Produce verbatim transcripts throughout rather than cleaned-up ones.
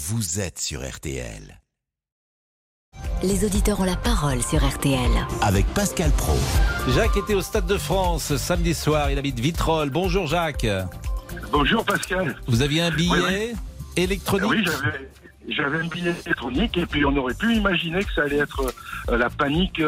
vous êtes sur R T L. Les auditeurs ont la parole sur R T L. Avec Pascal Praud. Jacques était au Stade de France samedi soir, il habite Vitrolles. Bonjour Jacques. Bonjour Pascal. Vous aviez un billet oui, oui. électronique ? Oui, j'avais... J'avais un billet électronique et puis on aurait pu imaginer que ça allait être la panique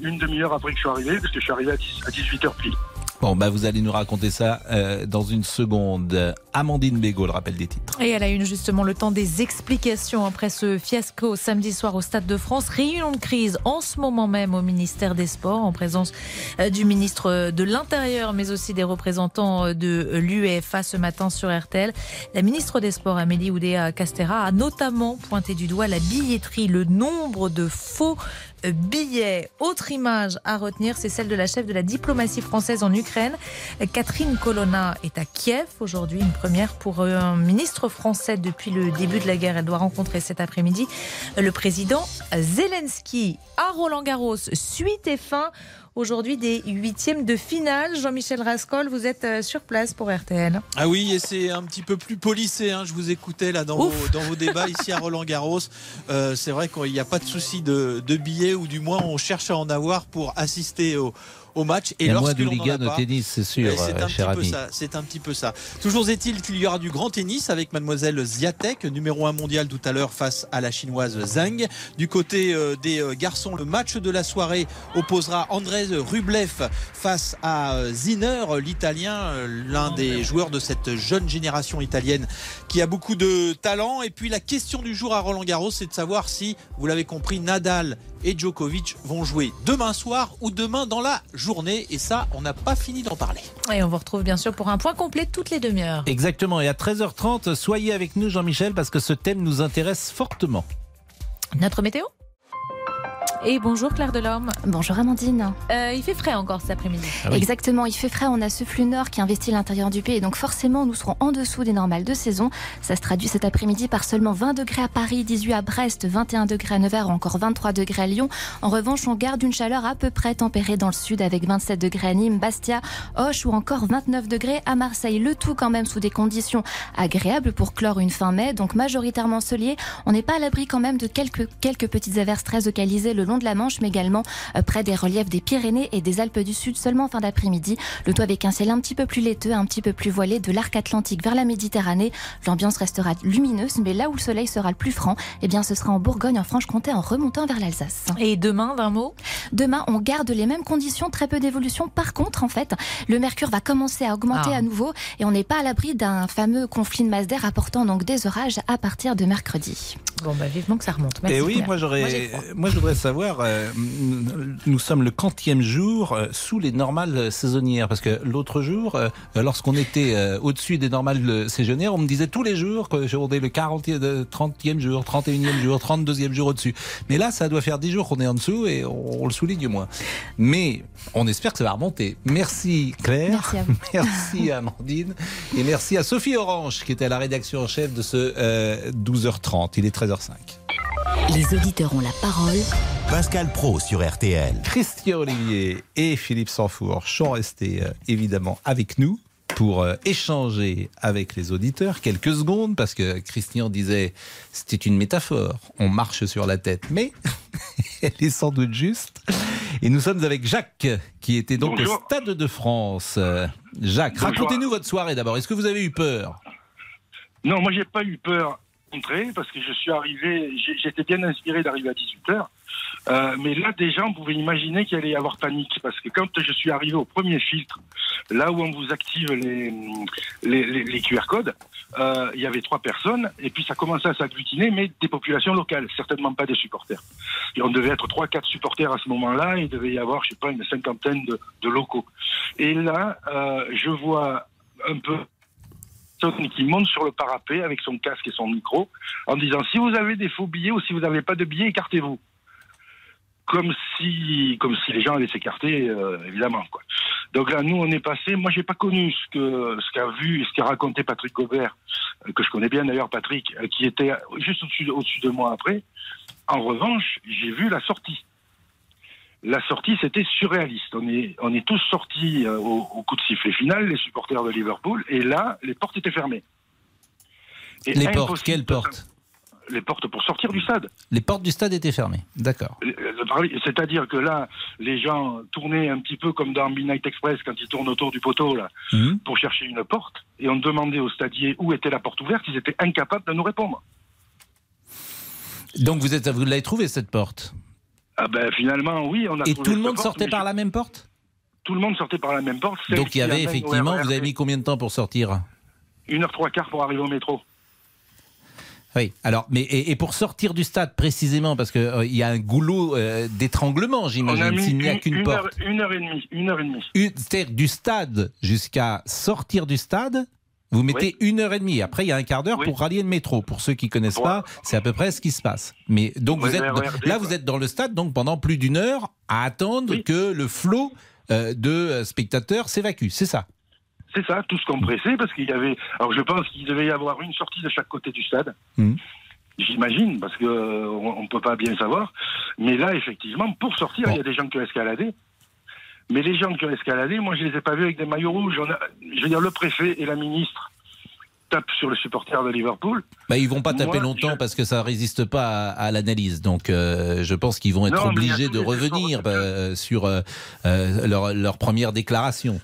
une demi-heure après que je suis arrivé, parce que je suis arrivé à dix-huit heures pile. Bon, bah vous allez nous raconter ça euh, dans une seconde. Amandine Bégault, le rappel des titres. Et à la une, justement, le temps des explications après ce fiasco samedi soir au Stade de France. Réunion de crise en ce moment même au ministère des Sports, en présence euh, du ministre de l'Intérieur, mais aussi des représentants de l'UEFA ce matin sur R T L. La ministre des Sports, Amélie Oudéa-Castéra, a notamment pointé du doigt la billetterie, le nombre de faux billets. Autre image à retenir, c'est celle de la chef de la diplomatie française en Ukraine. Catherine Colonna est à Kiev aujourd'hui, une première pour un ministre français depuis le début de la guerre. Elle doit rencontrer cet après-midi le président Zelensky. À Roland Garros, suite et fin aujourd'hui des huitièmes de finale. Jean-Michel Rascol, vous êtes sur place pour R T L. Ah oui, et c'est un petit peu plus policé. Hein. Je vous écoutais là dans, vos, dans vos débats ici à Roland-Garros. Euh, c'est vrai qu'il n'y a pas de souci de, de billets, ou du moins on cherche à en avoir pour assister au... au match. Et lorsque l'on en a pas, tennis, c'est sûr, c'est un, cher petit ami. Peu ça, c'est un petit peu ça. Toujours est-il qu'il y aura du grand tennis avec mademoiselle Świątek, numéro un mondial tout à l'heure face à la chinoise Zhang. Du côté des garçons, le match de la soirée opposera Andrey Rublev face à Zinner, l'italien, l'un des joueurs de cette jeune génération italienne qui a beaucoup de talent. Et puis la question du jour à Roland Garros, c'est de savoir si, vous l'avez compris, Nadal et Djokovic vont jouer demain soir ou demain dans la journée. Et ça, on n'a pas fini d'en parler. Et on vous retrouve bien sûr pour un point complet toutes les demi-heures. Exactement. Et à treize heures trente, soyez avec nous Jean-Michel, parce que ce thème nous intéresse fortement. Notre météo ? Et bonjour Claire Delorme. Bonjour Amandine. Euh, il fait frais encore cet après-midi. Ah oui. Exactement, il fait frais. On a ce flux nord qui investit l'intérieur du pays. Et donc forcément, nous serons en dessous des normales de saison. Ça se traduit cet après-midi par seulement vingt degrés à Paris, dix-huit à Brest, vingt et un degrés à Nevers, ou encore vingt-trois degrés à Lyon. En revanche, on garde une chaleur à peu près tempérée dans le sud, avec vingt-sept degrés à Nîmes, Bastia, Auch, ou encore vingt-neuf degrés à Marseille. Le tout quand même sous des conditions agréables pour clore une fin mai. Donc majoritairement ensoleillé. On n'est pas à l'abri quand même de quelques, quelques petites averses très localisées le long de la Manche, mais également près des reliefs des Pyrénées et des Alpes du Sud, seulement en fin d'après-midi. Le tout avec un ciel un petit peu plus laiteux, un petit peu plus voilé de l'arc atlantique vers la Méditerranée. L'ambiance restera lumineuse, mais là où le soleil sera le plus franc, eh bien, ce sera en Bourgogne, en Franche-Comté, en remontant vers l'Alsace. Et demain, d'un mot ? Demain, on garde les mêmes conditions, très peu d'évolution. Par contre, en fait, le mercure va commencer à augmenter ah. à nouveau, et on n'est pas à l'abri d'un fameux conflit de masse d'air apportant donc des orages à partir de mercredi. Bon, bah, vivement que ça remonte. Merci. Et oui, moi, j'aurais... moi, je voudrais savoir, euh, nous sommes le quantième jour euh, sous les normales saisonnières, parce que l'autre jour, euh, lorsqu'on était euh, au-dessus des normales saisonnières, on me disait tous les jours que j'aurais le quarantième, trentième jour, trente et unième jour, trente-deuxième jour au-dessus. Mais là, ça doit faire dix jours qu'on est en dessous, et on, on le souligne du moins. Mais on espère que ça va remonter. Merci Claire, merci, à vous. Merci Amandine, et merci à Sophie Orange qui était à la rédaction en chef de ce euh, douze heures trente. Il est treize heures cinq. Les auditeurs ont la parole. Pascal Praud sur R T L. Christian Olivier et Philippe Sanfourche sont restés euh, évidemment avec nous pour euh, échanger avec les auditeurs quelques secondes, parce que Christian disait c'était une métaphore, on marche sur la tête, mais elle est sans doute juste. Et nous sommes avec Jacques qui était donc Bonjour. Au Stade de France. Euh, Jacques, Bonjour. Racontez-nous votre soirée d'abord. Est-ce que vous avez eu peur ? Non, moi j'ai pas eu peur. Parce que je suis arrivé, j'étais bien inspiré d'arriver à dix-huit heures, euh, mais là déjà on pouvait imaginer qu'il allait y avoir panique, parce que quand je suis arrivé au premier filtre, là où on vous active les, les, les, les Q R codes, euh, il y avait trois personnes, et puis ça commençait à s'agglutiner, mais des populations locales, certainement pas des supporters. Et on devait être trois quatre supporters à ce moment-là, et il devait y avoir, je sais pas, une cinquantaine de, de locaux. Et là, euh, je vois un peu... qui monte sur le parapet avec son casque et son micro en disant si vous avez des faux billets ou si vous n'avez pas de billets, écartez-vous, comme si comme si les gens allaient s'écarter, euh, évidemment quoi. Donc là nous on est passé, moi j'ai pas connu ce que ce qu'a vu, ce qu'a raconté Patrick Gobert, que je connais bien d'ailleurs Patrick, qui était juste au-dessus au-dessus de moi après. En revanche, j'ai vu la sortie. La sortie, c'était surréaliste. On est, on est tous sortis au, au coup de sifflet final, les supporters de Liverpool, et là, les portes étaient fermées. Et les portes, quelles portes ? les portes pour sortir du stade. Les portes du stade étaient fermées, d'accord. C'est-à-dire que là, les gens tournaient un petit peu comme dans Midnight Express, quand ils tournent autour du poteau, là, mmh. pour chercher une porte, et on demandait aux stadiers où était la porte ouverte, ils étaient incapables de nous répondre. Donc vous, êtes, vous l'avez trouvée, cette porte ? Ah ben finalement, oui. On a et tout le monde porte, sortait par je... la même porte ? Tout le monde sortait par la même porte. Donc il y avait effectivement, vous avez mis combien de temps pour sortir ? Une heure trois quarts pour arriver au métro. Oui, alors, mais, et, et pour sortir du stade précisément, parce qu'il euh, y a un goulot euh, d'étranglement, j'imagine, s'il n'y a qu'une porte. Heure, une heure et demie. Une heure et demie. Une, c'est-à-dire du stade jusqu'à sortir du stade, vous mettez oui. une heure et demie. Après, il y a un quart d'heure oui. pour rallier le métro. Pour ceux qui ne connaissent bon. pas, c'est à peu près ce qui se passe. Mais, donc oui, vous êtes, R R D, là, quoi. Vous êtes dans le stade donc pendant plus d'une heure à attendre oui. que le flot euh, de spectateurs s'évacue, c'est ça ? C'est ça, tous compressés, parce qu'il y avait... Alors je pense qu'il devait y avoir une sortie de chaque côté du stade, mmh. j'imagine, parce qu'on euh, ne peut pas bien savoir. Mais là, effectivement, pour sortir, il y a des gens qui ont escaladé. Mais les gens qui ont escaladé, moi, je ne les ai pas vus avec des maillots rouges. On a... Je veux dire, le préfet et la ministre tapent sur le supporter de Liverpool. Bah, ils ne vont pas taper moi, longtemps, je... parce que ça ne résiste pas à, à l'analyse. Donc euh, je pense qu'ils vont être non, obligés de revenir bah, euh, sur euh, euh, leur, leur première déclaration.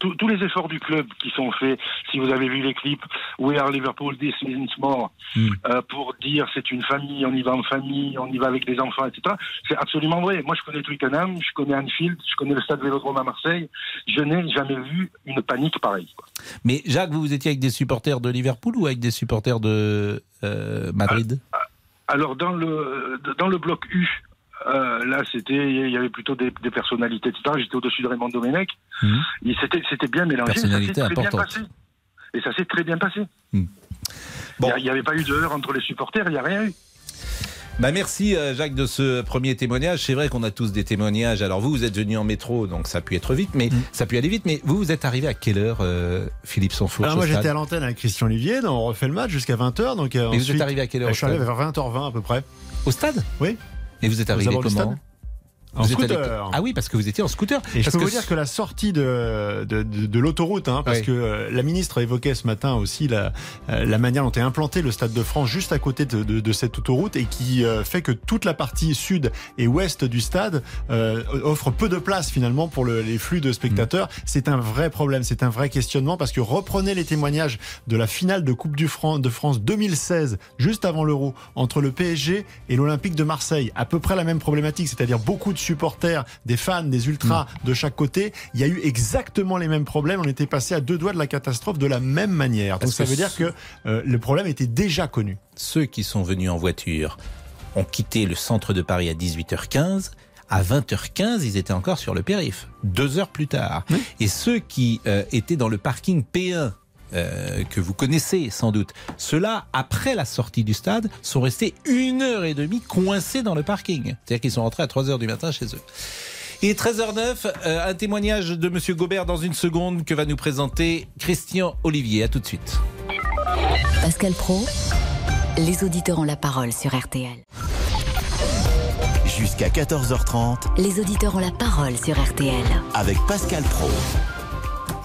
Tous les efforts du club qui sont faits, si vous avez vu les clips « We are Liverpool, this means more mm. », euh, pour dire « c'est une famille, on y va en famille, on y va avec des enfants, et cetera » C'est absolument vrai. Moi, je connais Twickenham, je connais Anfield, je connais le stade Vélodrome à Marseille. Je n'ai jamais vu une panique pareille. Mais Jacques, vous, vous étiez avec des supporters de Liverpool ou avec des supporters de euh, Madrid ? Alors, dans le, dans le bloc U... Euh, là, c'était, il y avait plutôt des, des personnalités, et cetera. J'étais au-dessus de Raymond Domenech. Mmh. C'était, c'était bien mélangé. Personnalité importante. Et ça s'est très bien passé. Mmh. Bon. Il n'y avait pas eu de heurts entre les supporters, il n'y a rien eu. Bah merci Jacques de ce premier témoignage. C'est vrai qu'on a tous des témoignages. Alors vous, vous êtes venu en métro, donc ça a pu être vite, mais mmh. ça a pu aller vite. Mais vous, vous êtes arrivé à quelle heure, euh, Philippe Sanfourche ? Moi, j'étais à l'antenne avec Christian Olivier. Donc on refait le match jusqu'à vingt heures. Donc, euh, mais ensuite, vous êtes arrivé à quelle heure ? Je suis arrivé vers vingt heures vingt à peu près. Au stade ? Oui. Et vous êtes arrivé comment ? En vous scooter. Êtes allé... Ah oui, parce que vous étiez en scooter. Et parce je peux que... vous dire que la sortie de, de, de, de l'autoroute, hein, parce oui. que euh, la ministre évoquait ce matin aussi la, euh, la manière dont est implanté le Stade de France juste à côté de, de, de cette autoroute et qui euh, fait que toute la partie sud et ouest du stade euh, offre peu de place finalement pour le, les flux de spectateurs. Mmh. C'est un vrai problème, c'est un vrai questionnement parce que reprenez les témoignages de la finale de Coupe du Fran- de France deux mille seize, juste avant l'Euro, entre le P S G et l'Olympique de Marseille. À peu près la même problématique, c'est-à-dire beaucoup de supporters, des fans, des ultras de chaque côté, il y a eu exactement les mêmes problèmes. On était passé à deux doigts de la catastrophe de la même manière. Parce Donc ça veut dire que euh, le problème était déjà connu. Ceux qui sont venus en voiture ont quitté le centre de Paris à dix-huit heures quinze. À vingt heures quinze, ils étaient encore sur le périph'. Deux heures plus tard. Oui. Et ceux qui euh, étaient dans le parking P un, Euh, que vous connaissez sans doute. Ceux-là, après la sortie du stade, sont restés une heure et demie coincés dans le parking. C'est-à-dire qu'ils sont rentrés à trois heures du matin chez eux. Il est treize heures neuf, euh, un témoignage de Monsieur Gobert dans une seconde que va nous présenter Christian Olivier. À tout de suite. Pascal Praud, les auditeurs ont la parole sur R T L. Jusqu'à quatorze heures trente, les auditeurs ont la parole sur R T L. Avec Pascal Praud.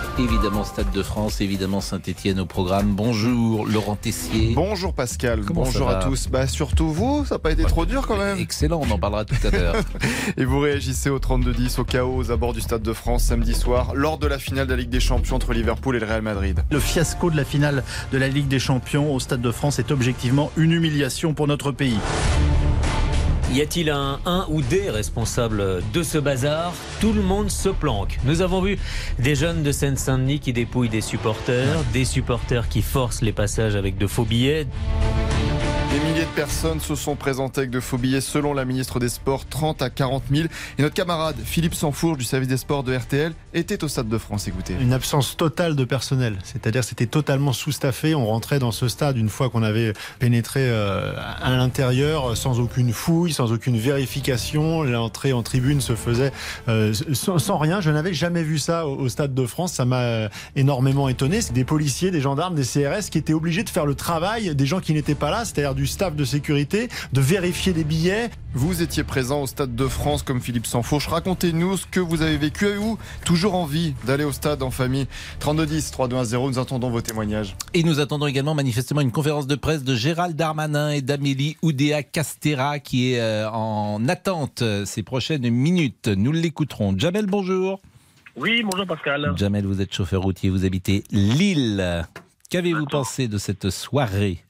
Évidemment Stade de France, évidemment Saint-Etienne au programme. Bonjour Laurent Tessier. Bonjour Pascal, Comment bonjour à tous. Bah, surtout vous, ça n'a pas été bah, trop dur quand même. Excellent, on en parlera tout à l'heure. Et vous réagissez au trente-deux dix, au chaos aux abords du Stade de France samedi soir, lors de la finale de la Ligue des Champions entre Liverpool et le Real Madrid. Le fiasco de la finale de la Ligue des Champions au Stade de France est objectivement une humiliation pour notre pays. Y a-t-il un, un ou des responsables de ce bazar? Tout le monde se planque. Nous avons vu des jeunes de Seine-Saint-Denis qui dépouillent des supporters, des supporters qui forcent les passages avec de faux billets. Des milliers de personnes se sont présentées avec de faux billets, selon la ministre des Sports, trente à quarante mille. Et notre camarade Philippe Sanfourche du service des Sports de R T L était au Stade de France. Écoutez. Une absence totale de personnel, c'est-à-dire c'était totalement sous-staffé. On rentrait dans ce stade une fois qu'on avait pénétré euh, à l'intérieur, sans aucune fouille, sans aucune vérification. L'entrée en tribune se faisait euh, sans, sans rien. Je n'avais jamais vu ça au, au Stade de France. Ça m'a énormément étonné. C'est des policiers, des gendarmes, des C R S qui étaient obligés de faire le travail des gens qui n'étaient pas là, c'est-à-dire du staff de sécurité, de vérifier des billets. Vous étiez présent au Stade de France comme Philippe Sanfourche. Racontez-nous ce que vous avez vécu. Avez-vous toujours envie d'aller au stade en famille? Trente-deux dix, trente-deux dix, nous attendons vos témoignages. Et nous attendons également manifestement une conférence de presse de Gérald Darmanin et d'Amélie Oudéa-Castéra qui est en attente ces prochaines minutes. Nous l'écouterons. Jamel, bonjour. Oui, bonjour Pascal. Jamel, vous êtes chauffeur routier, vous habitez Lille. Qu'avez-vous pensé de cette soirée?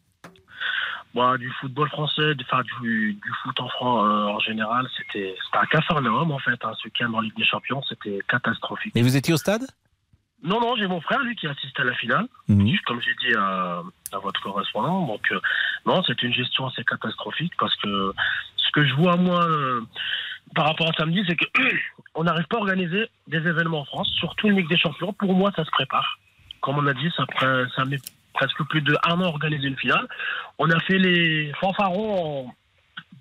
Bon, du football français, enfin du, du foot en France euh, en général, c'était, c'était un cafarnaum en fait, hein, ce qu'il y a en Ligue des Champions, c'était catastrophique. Et vous étiez au stade ? Non, non, j'ai mon frère, lui, qui assistait à la finale, mmh. comme j'ai dit à, à votre correspondant. Donc, euh, non, c'est une gestion assez catastrophique parce que ce que je vois, moi, euh, par rapport à samedi, c'est qu'on n'arrive pas à organiser des événements en France, surtout une Ligue des Champions. Pour moi, ça se prépare. Comme on a dit, ça, pré- ça met... presque plus de un an organisé une finale. On a fait les fanfarons en,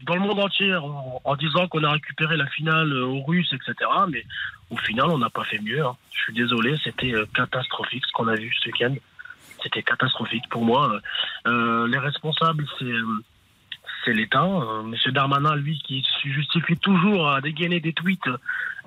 dans le monde entier en, en disant qu'on a récupéré la finale aux Russes, et cetera. Mais au final, on n'a pas fait mieux. Hein. Je suis désolé, c'était catastrophique ce qu'on a vu ce week-end. C'était catastrophique pour moi. Euh, les responsables, c'est, c'est l'État. Euh, Monsieur Darmanin, lui, qui se justifie toujours à dégainer des tweets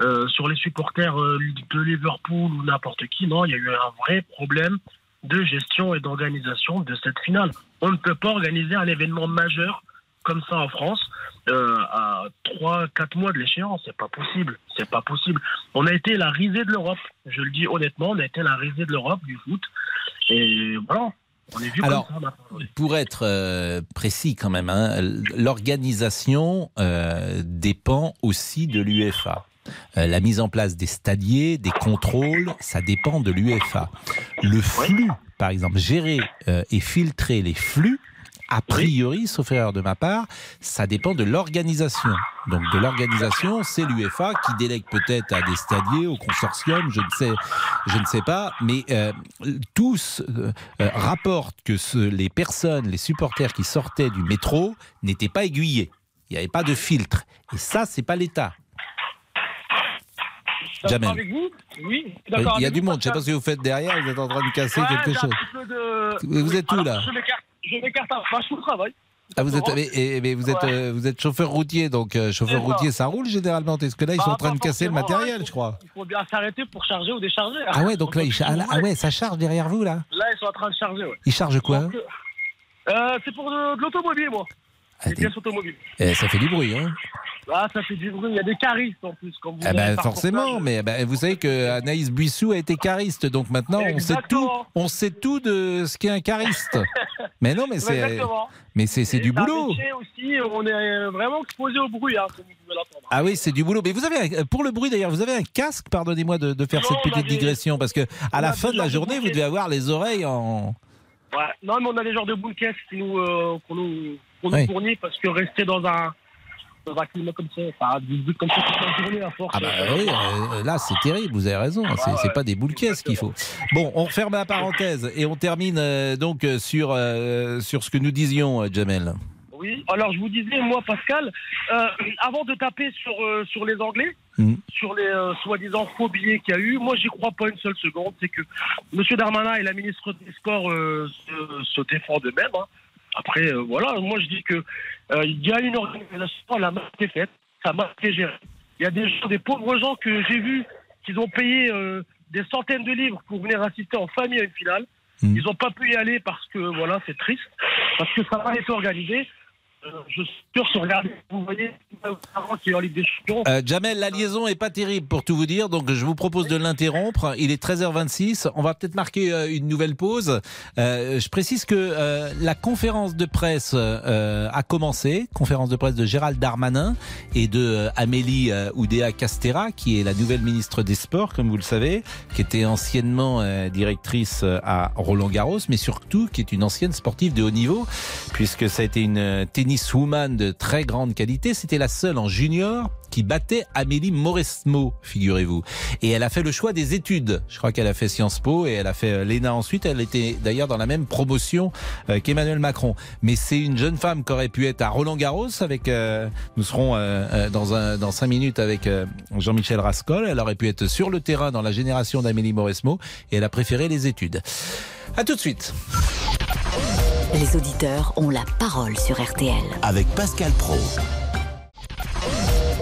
euh, sur les supporters euh, de Liverpool ou n'importe qui. Non, il y a eu un vrai problème de gestion et d'organisation de cette finale. On ne peut pas organiser un événement majeur comme ça en France euh, à trois quatre mois de l'échéance. C'est pas possible. C'est pas possible. On a été la risée de l'Europe. Je le dis honnêtement, on a été la risée de l'Europe du foot. Et voilà. On est vu Alors, comme ça maintenant. Pour être euh, précis quand même, hein, l'organisation euh, dépend aussi de l'UEFA. Euh, la mise en place des stadiers, des contrôles, ça dépend de l'UEFA. Le flux, par exemple, gérer euh, et filtrer les flux, a priori, sauf erreur de ma part, ça dépend de l'organisation. Donc de l'organisation, c'est l'UEFA qui délègue peut-être à des stadiers, au consortium, je ne sais, je ne sais pas. Mais euh, tous euh, rapportent que ce, les personnes, les supporters qui sortaient du métro n'étaient pas aiguillés. Il n'y avait pas de filtre. Et ça, c'est pas l'État. Jamel. Avec vous oui, d'accord, il y a du monde, je ne sais pas ce que vous faites derrière, vous êtes en train de casser ouais, quelque chose. De... Vous oui, êtes où là? Je m'écarte, je m'écarte à... enfin, je suis au travail. Ah, vous, êtes, mais, mais vous, êtes, ouais. euh, vous êtes chauffeur routier, donc euh, chauffeur c'est routier ça. ça roule généralement. Est-ce que là ils bah, sont en train de casser le matériel, ouais, je crois? Il faut bien s'arrêter pour charger ou décharger. Hein. Ah ouais, donc, donc là, ils char... ah, là ah ouais, ça charge derrière vous là? Là ils sont en train de charger, ouais. Ils chargent quoi? donc, euh, C'est pour de, de l'automobile, moi. Ah, des pièces automobiles. Eh, ça fait du bruit, hein? Ah, ça fait du bruit, il y a des caristes en plus. Quand vous ah bah, forcément, mais bah, vous savez qu'Anaïs Buissou a été cariste, donc maintenant on sait, tout, on sait tout de ce qu'est un cariste. Mais non, mais c'est, exactement. mais c'est, c'est du boulot. Aussi, on est vraiment exposé au bruit, hein, comme vous pouvez l'entendre. Ah oui, c'est du boulot. Mais vous avez, un, pour le bruit d'ailleurs, vous avez un casque, pardonnez-moi de, de faire non, cette petite avait, digression, parce qu'à la fin de la journée, vous devez avoir les oreilles en... Ouais. Non, mais on a des genres de boules caisses euh, qu'on nous, qu'on nous oui. fournit, parce que rester dans un... Dans un climat comme ça, enfin, du but comme ça, c'est journée à force. Ah, bah oui, euh, là, c'est terrible, vous avez raison, c'est, c'est pas des boules caisses qu'il faut. Bon, on ferme la parenthèse et on termine euh, donc sur, euh, sur ce que nous disions, euh, Jamel. Oui, alors je vous disais, moi, Pascal, euh, avant de taper sur, euh, sur les Anglais, mmh. sur les euh, soi-disant faux billets qu'il y a eu, moi, j'y crois pas une seule seconde. C'est que M. Darmanin et la ministre des Sports euh, se, se défendent eux-mêmes. Hein. Après, euh, voilà, moi je dis que euh, il y a une organisation, la marque est faite, ça marque est gérée. Il y a des gens, des pauvres gens que j'ai vus, qu'ils ont payé euh, des centaines de livres pour venir assister en famille à une finale. Mmh. Ils n'ont pas pu y aller parce que, voilà, c'est triste, parce que ça a été organisé. Euh, je suis sûr, si vous voyez, qui est en Ligue des Champions. Euh, Jamel, la liaison n'est pas terrible pour tout vous dire, donc je vous propose de l'interrompre. Il est treize heures vingt-six, on va peut-être marquer euh, une nouvelle pause. Euh, je précise que euh, la conférence de presse euh, a commencé, conférence de presse de Gérald Darmanin et de euh, Amélie euh, Oudéa-Castéra, qui est la nouvelle ministre des Sports, comme vous le savez, qui était anciennement euh, directrice euh, à Roland Garros, mais surtout qui est une ancienne sportive de haut niveau, puisque ça a été une euh, tennis woman de très grande qualité. C'était la seule en junior qui battait Amélie Mauresmo, figurez-vous. Et elle a fait le choix des études. Je crois qu'elle a fait Sciences Po et elle a fait l'ENA ensuite. Elle était d'ailleurs dans la même promotion qu'Emmanuel Macron. Mais c'est une jeune femme qui aurait pu être à Roland-Garros avec, euh, nous serons euh, dans, un, dans cinq minutes avec euh, Jean-Michel Rascol. Elle aurait pu être sur le terrain dans la génération d'Amélie Mauresmo et elle a préféré les études. À tout de suite. Les auditeurs ont la parole sur R T L. Avec Pascal Praud.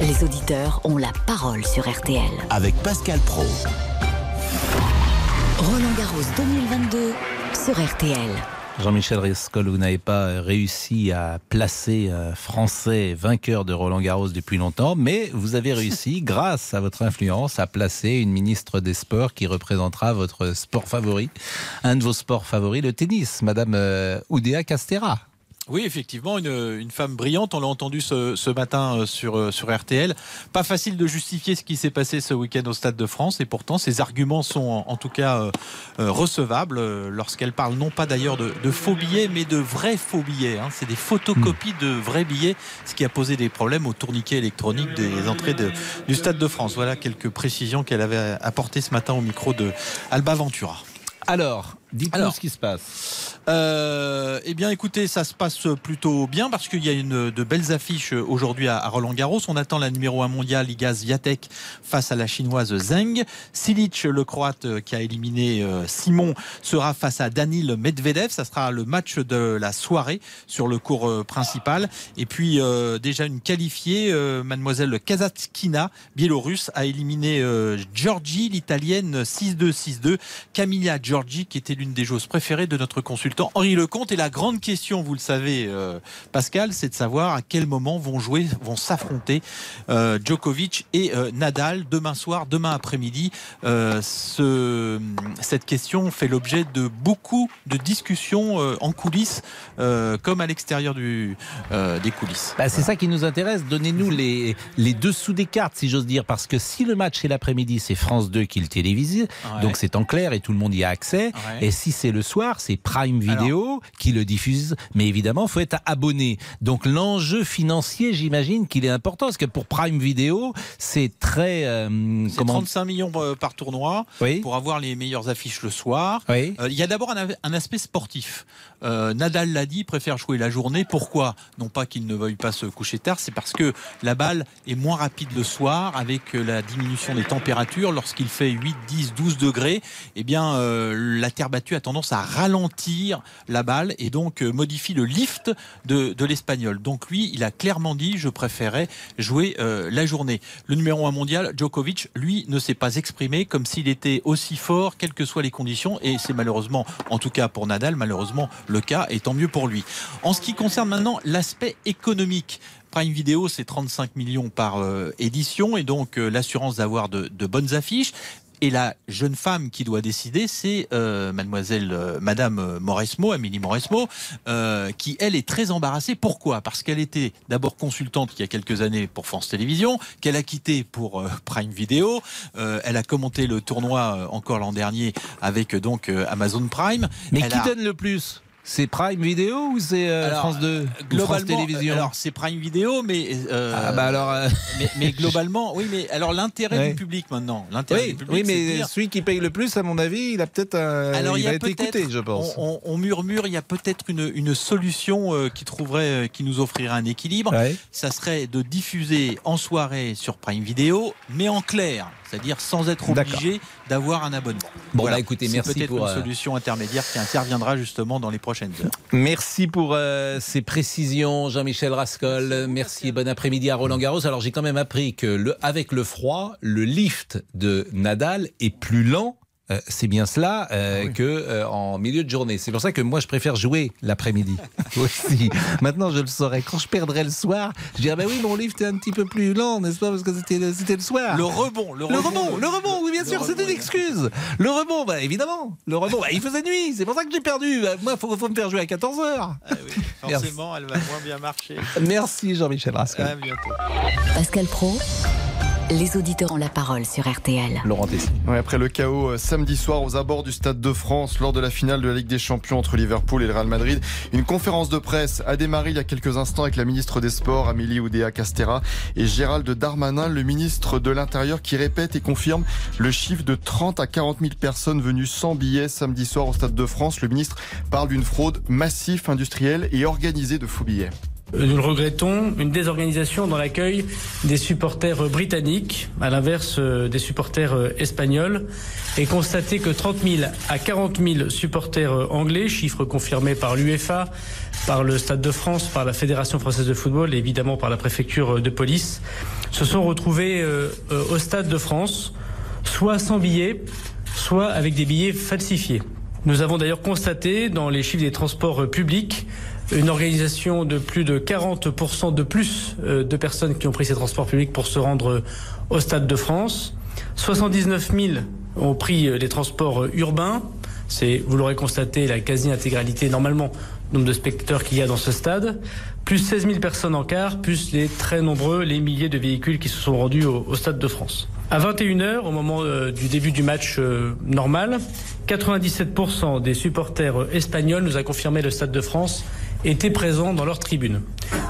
Les auditeurs ont la parole sur R T L. Avec Pascal Praud. Roland Garros deux mille vingt-deux sur R T L. Jean-Michel Rascol, vous n'avez pas réussi à placer un Français vainqueur de Roland Garros depuis longtemps, mais vous avez réussi, grâce à votre influence, à placer une ministre des Sports qui représentera votre sport favori, un de vos sports favoris, le tennis, Madame Oudéa-Castéra. Oui, effectivement, une, une femme brillante, on l'a entendu ce, ce matin sur, sur R T L. Pas facile de justifier ce qui s'est passé ce week-end au Stade de France et pourtant ses arguments sont en, en tout cas euh, recevables euh, lorsqu'elle parle non pas d'ailleurs de, de faux billets mais de vrais faux billets. Hein. C'est des photocopies de vrais billets, ce qui a posé des problèmes aux tourniquets électroniques des entrées de, du Stade de France. Voilà quelques précisions qu'elle avait apportées ce matin au micro de Alba Ventura. Alors, dites-nous ce qui se passe. Euh, eh bien, écoutez, ça se passe plutôt bien parce qu'il y a une, de belles affiches aujourd'hui à, à Roland-Garros. On attend la numéro un mondiale, Iga Świątek, face à la chinoise Zhang. Silic, le croate qui a éliminé euh, Simon, sera face à Danil Medvedev. Ça sera le match de la soirée sur le court euh, principal. Et puis, euh, déjà une qualifiée, euh, mademoiselle Kazatkina, biélorusse, a éliminé euh, Giorgi, l'italienne, six deux six deux. Camilla Giorgi, qui était l'une des joueuses préférées de notre consultant Henri Lecomte. Et la grande question, vous le savez, euh, Pascal, c'est de savoir à quel moment vont jouer, vont s'affronter euh, Djokovic et euh, Nadal demain soir, demain après-midi. Euh, ce, cette question fait l'objet de beaucoup de discussions euh, en coulisses, euh, comme à l'extérieur du, euh, des coulisses. Bah, c'est voilà. Ça qui nous intéresse. Donnez-nous les, les dessous des cartes, si j'ose dire, parce que si le match est l'après-midi, c'est France deux qui le télévise, ouais. Donc c'est en clair et tout le monde y a accès. Ouais. Et Et si c'est le soir, c'est Prime Video Alors, qui le diffuse. Mais évidemment, il faut être abonné. Donc l'enjeu financier, j'imagine qu'il est important. Parce que pour Prime Video, c'est très... Euh, c'est comment... trente-cinq millions par tournoi, oui, pour avoir les meilleures affiches le soir. Oui. Euh, il y a d'abord un, un aspect sportif. Euh, Nadal l'a dit, il préfère jouer la journée. Pourquoi ? Non pas qu'il ne veuille pas se coucher tard, c'est parce que la balle est moins rapide le soir avec la diminution des températures. Lorsqu'il fait huit, dix, douze degrés, eh bien, euh, la terre battue a tendance à ralentir la balle et donc modifie le lift de, de l'Espagnol. Donc lui, il a clairement dit, je préférais jouer euh, la journée. Le numéro un mondial, Djokovic, lui, ne s'est pas exprimé comme s'il était aussi fort, quelles que soient les conditions, et c'est malheureusement, en tout cas pour Nadal, malheureusement le cas, et tant mieux pour lui. En ce qui concerne maintenant l'aspect économique, Prime Video, c'est trente-cinq millions par euh, édition, et donc euh, l'assurance d'avoir de, de bonnes affiches. Et la jeune femme qui doit décider, c'est euh, mademoiselle, euh, madame Mauresmo, Amélie Mauresmo, euh, qui, elle, est très embarrassée. Pourquoi ? Parce qu'elle était d'abord consultante il y a quelques années pour France Télévisions, qu'elle a quittée pour euh, Prime Video. Euh, elle a commenté le tournoi euh, encore l'an dernier avec euh, donc euh, Amazon Prime. Mais elle qui a... donne le plus ? C'est Prime Video ou c'est euh, alors, France deux ou France Télévisions ? Alors c'est Prime Video, mais euh, ah bah alors euh... mais, mais globalement, oui, mais alors l'intérêt, ouais, du public maintenant, l'intérêt, oui, du public, oui, mais dire... celui qui paye le plus, à mon avis, il a peut-être un... alors il, il a, a été écouté, je pense. On, on, on murmure, il y a peut-être une, une solution euh, qui trouverait, euh, qui nous offrirait un équilibre. Ouais. Ça serait de diffuser en soirée sur Prime Video, mais en clair. C'est-à-dire sans être obligé d'avoir un abonnement. Bon, voilà, là, écoutez, c'est merci peut-être pour une euh... solution intermédiaire qui interviendra justement dans les prochains. prochaines heures. Merci pour euh, ces précisions, Jean-Michel Rascol. Merci, bon après-midi à Roland Garros. Alors j'ai quand même appris que le, avec le froid, le lift de Nadal est plus lent. Euh, c'est bien cela euh, oui. que euh, en milieu de journée. C'est pour ça que moi, je préfère jouer l'après-midi aussi. Maintenant, je le saurais. Quand je perdrai le soir, je dirais, ben bah oui, mon livre était un petit peu plus lent, n'est-ce pas? Parce que c'était le, c'était le soir. Le rebond. Le, le rebond, rebond, le rebond, oui, bien sûr, c'était une excuse. Le rebond, bah évidemment. Le rebond, bah, il faisait nuit. C'est pour ça que j'ai perdu. Moi, il faut, faut me faire jouer à quatorze heures. Ah oui, forcément, elle va moins bien marcher. Merci, Jean-Michel Rascol. À bientôt. Pascal Praud. Les auditeurs ont la parole sur R T L. Laurent Tessier. Ouais, après le chaos euh, samedi soir aux abords du Stade de France lors de la finale de la Ligue des Champions entre Liverpool et le Real Madrid, une conférence de presse a démarré il y a quelques instants avec la ministre des Sports, Amélie Oudéa-Castéra, et Gérald Darmanin, le ministre de l'Intérieur, qui répète et confirme le chiffre de trente à quarante mille personnes venues sans billets samedi soir au Stade de France. Le ministre parle d'une fraude massive, industrielle et organisée de faux billets. Nous le regrettons, une désorganisation dans l'accueil des supporters britanniques, à l'inverse des supporters espagnols, et constater que trente mille à quarante mille supporters anglais, chiffre confirmé par l'UEFA, par le Stade de France, par la Fédération française de football et évidemment par la préfecture de police, se sont retrouvés au Stade de France, soit sans billets, soit avec des billets falsifiés. Nous avons d'ailleurs constaté dans les chiffres des transports publics une organisation de plus de quarante pour cent de plus de personnes qui ont pris ces transports publics pour se rendre au Stade de France. soixante-dix-neuf mille ont pris les transports urbains. C'est, vous l'aurez constaté, la quasi-intégralité, normalement, nombre de spectateurs qu'il y a dans ce stade. Plus seize mille personnes en car, plus les très nombreux, les milliers de véhicules qui se sont rendus au, au Stade de France. À vingt et une heures, au moment euh, du début du match euh, normal, quatre-vingt-dix-sept pour cent des supporters espagnols, nous a confirmé le Stade de France, étaient présents dans leur tribune.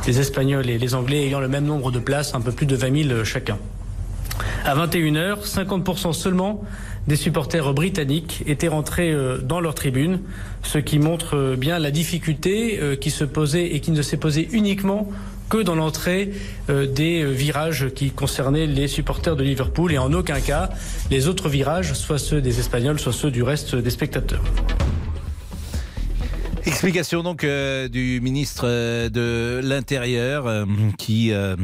Les Espagnols et les Anglais ayant le même nombre de places, un peu plus de vingt mille chacun. À vingt et une heures, cinquante pour cent seulement des supporters britanniques étaient rentrés dans leur tribune, ce qui montre bien la difficulté qui se posait et qui ne s'est posée uniquement que dans l'entrée des virages qui concernaient les supporters de Liverpool et en aucun cas les autres virages, soit ceux des Espagnols, soit ceux du reste des spectateurs. Explication donc euh, du ministre de l'Intérieur euh, qui euh,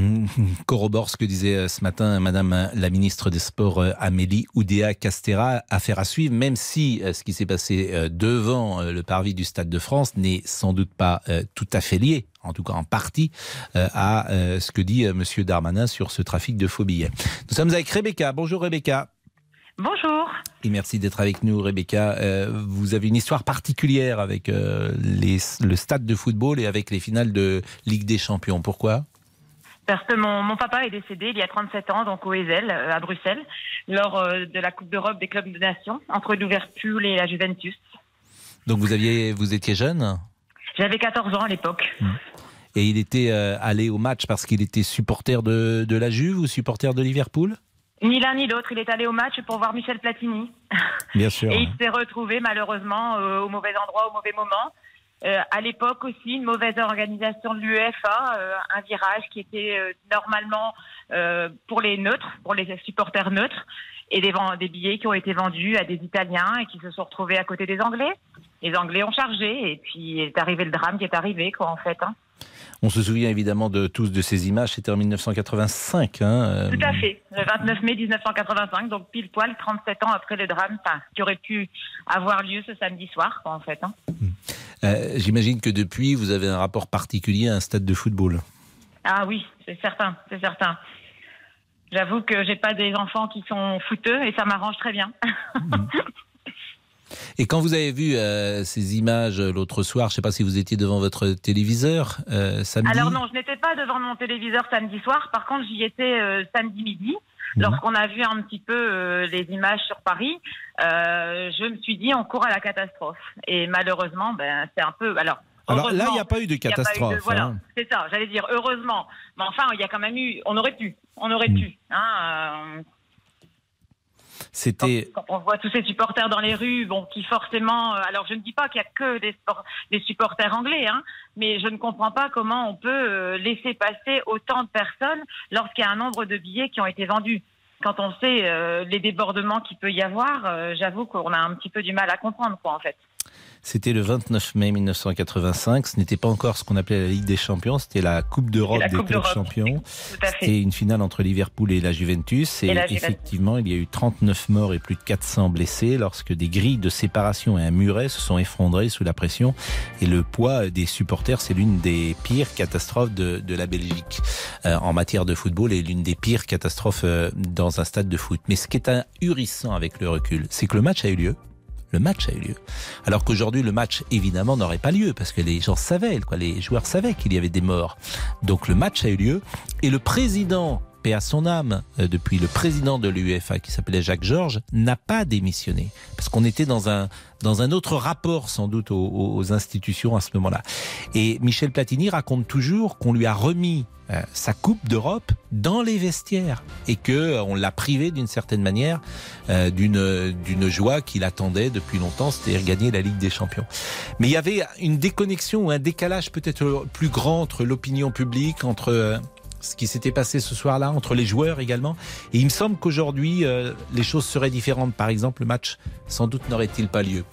corrobore ce que disait ce matin Madame la ministre des Sports Amélie Oudéa-Castéra. Affaire à suivre, même si euh, ce qui s'est passé euh, devant euh, le parvis du Stade de France n'est sans doute pas euh, tout à fait lié, en tout cas en partie, euh, à euh, ce que dit euh, Monsieur Darmanin sur ce trafic de faux billets. Nous sommes avec Rebecca. Bonjour Rebecca. Bonjour. Et merci d'être avec nous, Rebecca. Euh, vous avez une histoire particulière avec euh, les, le stade de football et avec les finales de Ligue des Champions. Pourquoi ? Parce que mon, mon papa est décédé il y a trente-sept ans, donc au Ezel, euh, à Bruxelles, lors euh, de la Coupe d'Europe des clubs de nations, entre Liverpool et la Juventus. Donc vous, aviez, vous étiez jeune ? J'avais quatorze ans à l'époque. Et il était euh, allé au match parce qu'il était supporter de, de la Juve ou supporter de Liverpool ? Ni l'un ni l'autre, il est allé au match pour voir Michel Platini. Bien sûr. Et il s'est retrouvé malheureusement euh, au mauvais endroit, au mauvais moment. Euh, à l'époque aussi, une mauvaise organisation de l'UEFA, euh, un virage qui était euh, normalement euh, pour les neutres, pour les supporters neutres, et des, des billets qui ont été vendus à des Italiens et qui se sont retrouvés à côté des Anglais. Les Anglais ont chargé et puis est arrivé le drame qui est arrivé, quoi, en fait, hein. On se souvient évidemment de tous de ces images, c'était en mille neuf cent quatre-vingt-cinq. Hein. Tout à fait, le vingt-neuf mai mille neuf cent quatre-vingt-cinq, donc pile poil trente-sept ans après le drame, enfin, qui aurait pu avoir lieu ce samedi soir, quoi, en fait. Hein. Euh, j'imagine que depuis, vous avez un rapport particulier à un stade de football. Ah oui, c'est certain, c'est certain. J'avoue que j'ai pas des enfants qui sont footeux et ça m'arrange très bien. Mmh. Et quand vous avez vu euh, ces images l'autre soir, je ne sais pas si vous étiez devant votre téléviseur euh, samedi. Alors non, je n'étais pas devant mon téléviseur samedi soir. Par contre, j'y étais euh, samedi midi. Mmh. Lorsqu'on a vu un petit peu euh, les images sur Paris, euh, je me suis dit on court à la catastrophe. Et malheureusement, ben, c'est un peu... Alors, Alors là, il n'y a pas eu de catastrophe. Eu de... Voilà, hein. C'est ça, j'allais dire heureusement. Mais enfin, il y a quand même eu... On aurait pu, on aurait mmh. pu. Hein, euh... C'était... Quand on voit tous ces supporters dans les rues, bon, qui forcément... Alors, je ne dis pas qu'il n'y a que des, sport... des supporters anglais, hein, mais je ne comprends pas comment on peut laisser passer autant de personnes lorsqu'il y a un nombre de billets qui ont été vendus. Quand on sait euh, les débordements qu'il peut y avoir, euh, j'avoue qu'on a un petit peu du mal à comprendre, quoi, en fait. C'était le vingt-neuf mai mille neuf cent quatre-vingt-cinq. Ce n'était pas encore ce qu'on appelait la Ligue des Champions. C'était la Coupe d'Europe des clubs champions. C'était une finale entre Liverpool et la Juventus. Et, et la effectivement, Juventus. Il y a eu trente-neuf morts et plus de quatre cents blessés lorsque des grilles de séparation et un muret se sont effondrés sous la pression. Et le poids des supporters, c'est l'une des pires catastrophes de, de la Belgique euh, en matière de football et l'une des pires catastrophes euh, dans un stade de foot. Mais ce qui est ahurissant avec le recul, c'est que le match a eu lieu. Le match a eu lieu. Alors qu'aujourd'hui, le match, évidemment, n'aurait pas lieu, parce que les gens savaient, quoi, les joueurs savaient qu'il y avait des morts. Donc le match a eu lieu, et le président, paix à son âme, euh, depuis le président de l'UEFA, qui s'appelait Jacques Georges, n'a pas démissionné. Parce qu'on était dans un, dans un autre rapport, sans doute, aux, aux institutions à ce moment-là. Et Michel Platini raconte toujours qu'on lui a remis euh, sa Coupe d'Europe dans les vestiaires, et qu'on euh, l'a privé d'une certaine manière euh, d'une, euh, d'une joie qu'il attendait depuis longtemps, c'était gagner la Ligue des Champions. Mais il y avait une déconnexion ou un décalage peut-être plus grand entre l'opinion publique, entre euh, ce qui s'était passé ce soir-là, entre les joueurs également. Et il me semble qu'aujourd'hui, euh, les choses seraient différentes. Par exemple, le match, sans doute, n'aurait-il pas lieu.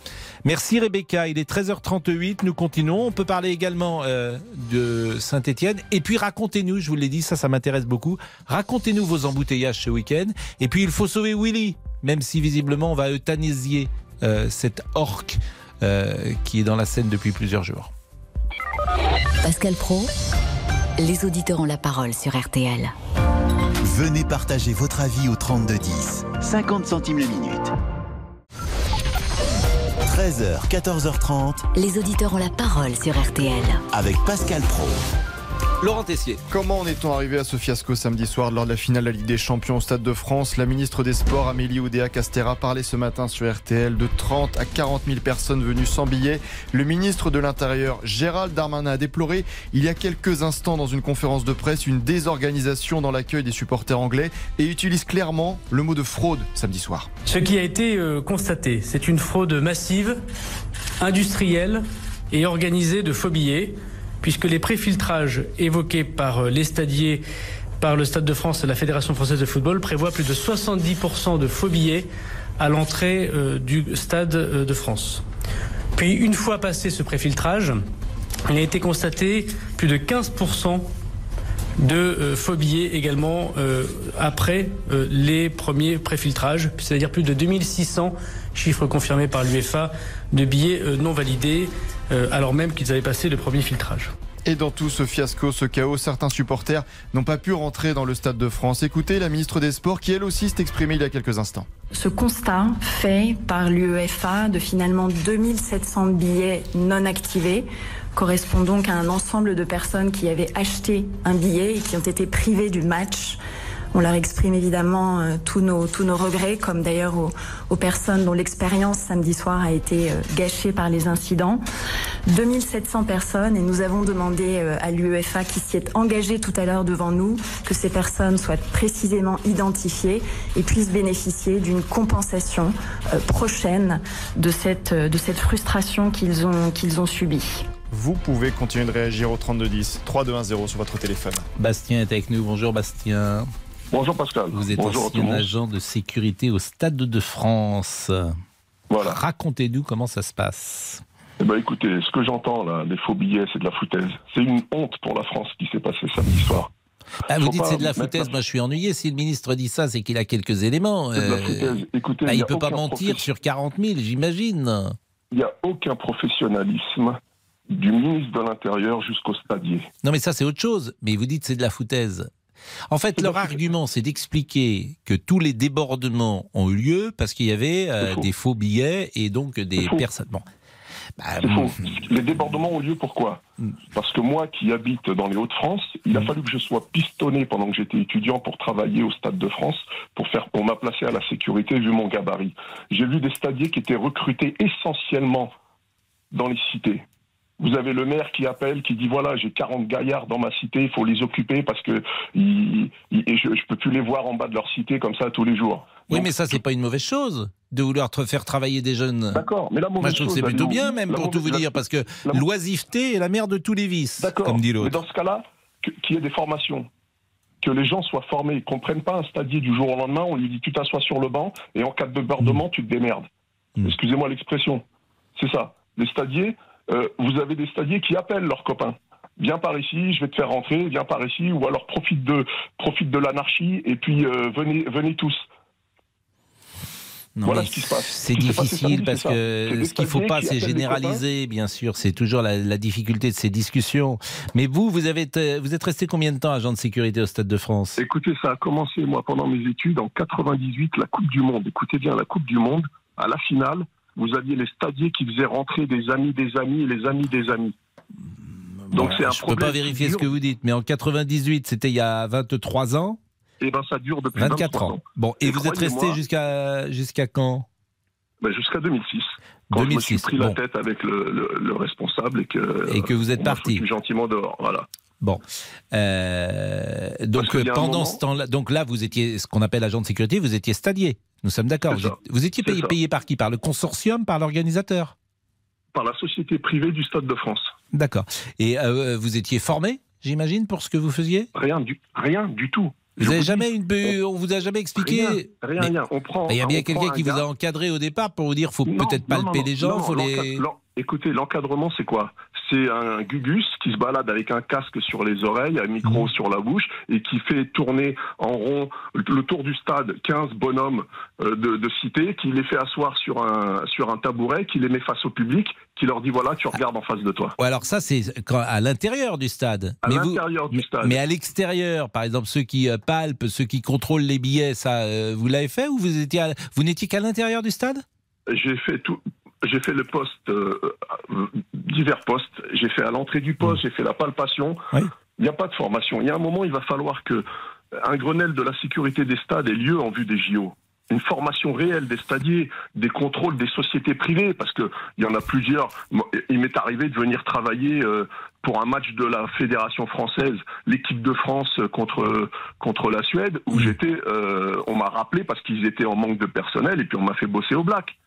Merci Rebecca, il est treize heures trente-huit, nous continuons. On peut parler également euh, de Saint-Etienne. Et puis racontez-nous, je vous l'ai dit, ça, ça m'intéresse beaucoup. Racontez-nous vos embouteillages ce week-end. Et puis il faut sauver Willy, même si visiblement on va euthanasier euh, cette orque euh, qui est dans la Seine depuis plusieurs jours. Pascal Praud. Les auditeurs ont la parole sur R T L. Venez partager votre avis au trente-deux dix. cinquante centimes la minute. treize heures, quatorze heures trente. Les auditeurs ont la parole sur R T L. Avec Pascal Praud. Laurent Tessier. Comment en est-on arrivé à ce fiasco samedi soir lors de la finale de la Ligue des Champions au Stade de France? La ministre des Sports, Amélie Oudéa-Castéra, parlait ce matin sur R T L de trente à quarante mille personnes venues sans billets. Le ministre de l'Intérieur, Gérald Darmanin, a déploré il y a quelques instants dans une conférence de presse une désorganisation dans l'accueil des supporters anglais et utilise clairement le mot de fraude samedi soir. Ce qui a été constaté, c'est une fraude massive, industrielle et organisée de faux billets, puisque les préfiltrages évoqués par les stadiers, par le Stade de France et la Fédération française de football prévoient plus de soixante-dix pour cent de faux billets à l'entrée euh, du Stade euh, de France. Puis, une fois passé ce préfiltrage, il a été constaté plus de quinze pour cent de euh, faux billets également euh, après euh, les premiers préfiltrages, c'est-à-dire plus de deux mille six cents, chiffre confirmé par l'UEFA, de billets euh, non validés, Euh, alors même qu'ils avaient passé le premier filtrage. Et dans tout ce fiasco, ce chaos, certains supporters n'ont pas pu rentrer dans le Stade de France. Écoutez la ministre des Sports qui, elle aussi, s'est exprimée il y a quelques instants. Ce constat fait par l'UEFA de finalement deux mille sept cents billets non activés correspond donc à un ensemble de personnes qui avaient acheté un billet et qui ont été privées du match. On leur exprime évidemment euh, tous nos, tous nos regrets, comme d'ailleurs aux, aux personnes dont l'expérience samedi soir a été euh, gâchée par les incidents. deux mille sept cents personnes, et nous avons demandé euh, à l'UEFA, qui s'y est engagée tout à l'heure devant nous, que ces personnes soient précisément identifiées et puissent bénéficier d'une compensation euh, prochaine de cette, euh, de cette frustration qu'ils ont, qu'ils ont subie. Vous pouvez continuer de réagir au trente-deux dix, trente-deux dix sur votre téléphone. Bastien est avec nous, bonjour Bastien. Bonjour Pascal. Vous êtes Bonjour ancien agent de sécurité au Stade de France. Voilà. Racontez-nous comment ça se passe. Eh ben écoutez, ce que j'entends là, les faux billets, c'est de la foutaise. C'est une honte pour la France ce qui s'est passé samedi soir. Ah, vous dites que c'est de la foutaise, moi je suis ennuyé. Si le ministre dit ça, c'est qu'il a quelques éléments. C'est de la foutaise. Écoutez, bah, il ne peut pas mentir sur quarante mille, j'imagine. Il n'y a aucun professionnalisme du ministre de l'Intérieur jusqu'au stadier. Non mais ça c'est autre chose, mais vous dites que c'est de la foutaise. En fait, leur argument, c'est d'expliquer que tous les débordements ont eu lieu parce qu'il y avait euh, des faux billets et donc des personnes... Bon. Bah, c'est bon. Faux. Les débordements ont lieu pourquoi ? Parce que moi, qui habite dans les Hauts-de-France, il a fallu que je sois pistonné pendant que j'étais étudiant pour travailler au Stade de France, pour faire, pour m'applacer à la sécurité vu mon gabarit. J'ai vu des stadiers qui étaient recrutés essentiellement dans les cités. Vous avez le maire qui appelle, qui dit « Voilà, j'ai quarante gaillards dans ma cité, il faut les occuper parce que ils, ils, et je ne peux plus les voir en bas de leur cité comme ça tous les jours. » Oui, donc, mais ça, ce n'est pas une mauvaise chose de vouloir te faire travailler des jeunes. D'accord, mais la mauvaise Moi, je trouve chose, que c'est plutôt bien même pour mauvaise, tout vous dire, la, parce que la, l'oisiveté est la mère de tous les vices, comme dit l'autre. D'accord, mais dans ce cas-là, que, qu'il y ait des formations, que les gens soient formés, ils ne comprennent pas un stadier du jour au lendemain, on lui dit « Tu t'assois sur le banc et en cas de débordement, mmh. tu te démerdes. Mmh. » Excusez-moi l'expression, c'est ça. les stadiers, euh, vous avez des stadiers qui appellent leurs copains. Viens par ici, je vais te faire rentrer, viens par ici, ou alors profite de, profite de l'anarchie, et puis euh, venez, venez tous. Non, voilà ce qui se passe. C'est difficile parce que ce qu'il ne faut pas, c'est généraliser, bien sûr. C'est toujours la, la difficulté de ces discussions. Mais vous, vous, avez été, vous êtes resté combien de temps agent de sécurité au Stade de France ? Écoutez, ça a commencé, moi, pendant mes études, en quatre-vingt-dix-huit, la Coupe du Monde. Écoutez bien, la Coupe du Monde, à la finale, vous aviez les stadiers qui faisaient rentrer des amis, des amis et les amis des amis. Donc voilà, c'est un je ne peux pas vérifier ce que vous dites, mais en quatre-vingt-dix-huit, c'était il y a vingt-trois ans. Eh bien, ça dure depuis vingt-quatre ans. Bon, et, et vous êtes resté jusqu'à jusqu'à quand ? Ben jusqu'à deux mille six. Quand deux mille six, je me suis pris bon. la tête avec le, le, le responsable et que, et que vous êtes parti gentiment dehors. Voilà. Bon. Euh, donc pendant moment, ce temps-là, donc là, vous étiez ce qu'on appelle agent de sécurité, vous étiez stadier. Nous sommes d'accord. Vous, vous étiez payé, payé par qui ? Par le consortium, par l'organisateur ? Par la société privée du Stade de France. D'accord. Et euh, vous étiez formé, j'imagine, pour ce que vous faisiez ? Rien du, rien du tout. Vous avez jamais une... On vous a jamais expliqué... Rien, rien, mais... rien. On prend, il y a bien quelqu'un qui gars... vous a encadré au départ pour vous dire faut non, peut-être non, palper non, les gens. Non, faut les... Écoutez, l'encadrement, c'est quoi ? C'est un gugus qui se balade avec un casque sur les oreilles, un micro mmh. sur la bouche, et qui fait tourner en rond le tour du stade quinze bonhommes de, de cité, qui les fait asseoir sur un, sur un tabouret, qui les met face au public, qui leur dit voilà, tu regardes ah. en face de toi. Ouais, alors ça, c'est quand, à l'intérieur du stade. À mais l'intérieur vous, du stade. Mais à l'extérieur, par exemple, ceux qui palpent, ceux qui contrôlent les billets, ça, euh, vous l'avez fait ou vous, étiez à, vous n'étiez qu'à l'intérieur du stade ? J'ai fait tout... J'ai fait le poste, euh, divers postes. J'ai fait à l'entrée du poste, j'ai fait la palpation. Oui. Il n'y a pas de formation. Il y a un moment, il va falloir qu'un Grenelle de la sécurité des stades ait lieu en vue des J O. Une formation réelle des stadiers, des contrôles des sociétés privées, parce qu'il y en a plusieurs. Il m'est arrivé de venir travailler euh, pour un match de la Fédération française, l'équipe de France contre, contre la Suède, où oui. j'étais, euh, on m'a rappelé parce qu'ils étaient en manque de personnel et puis on m'a fait bosser au black.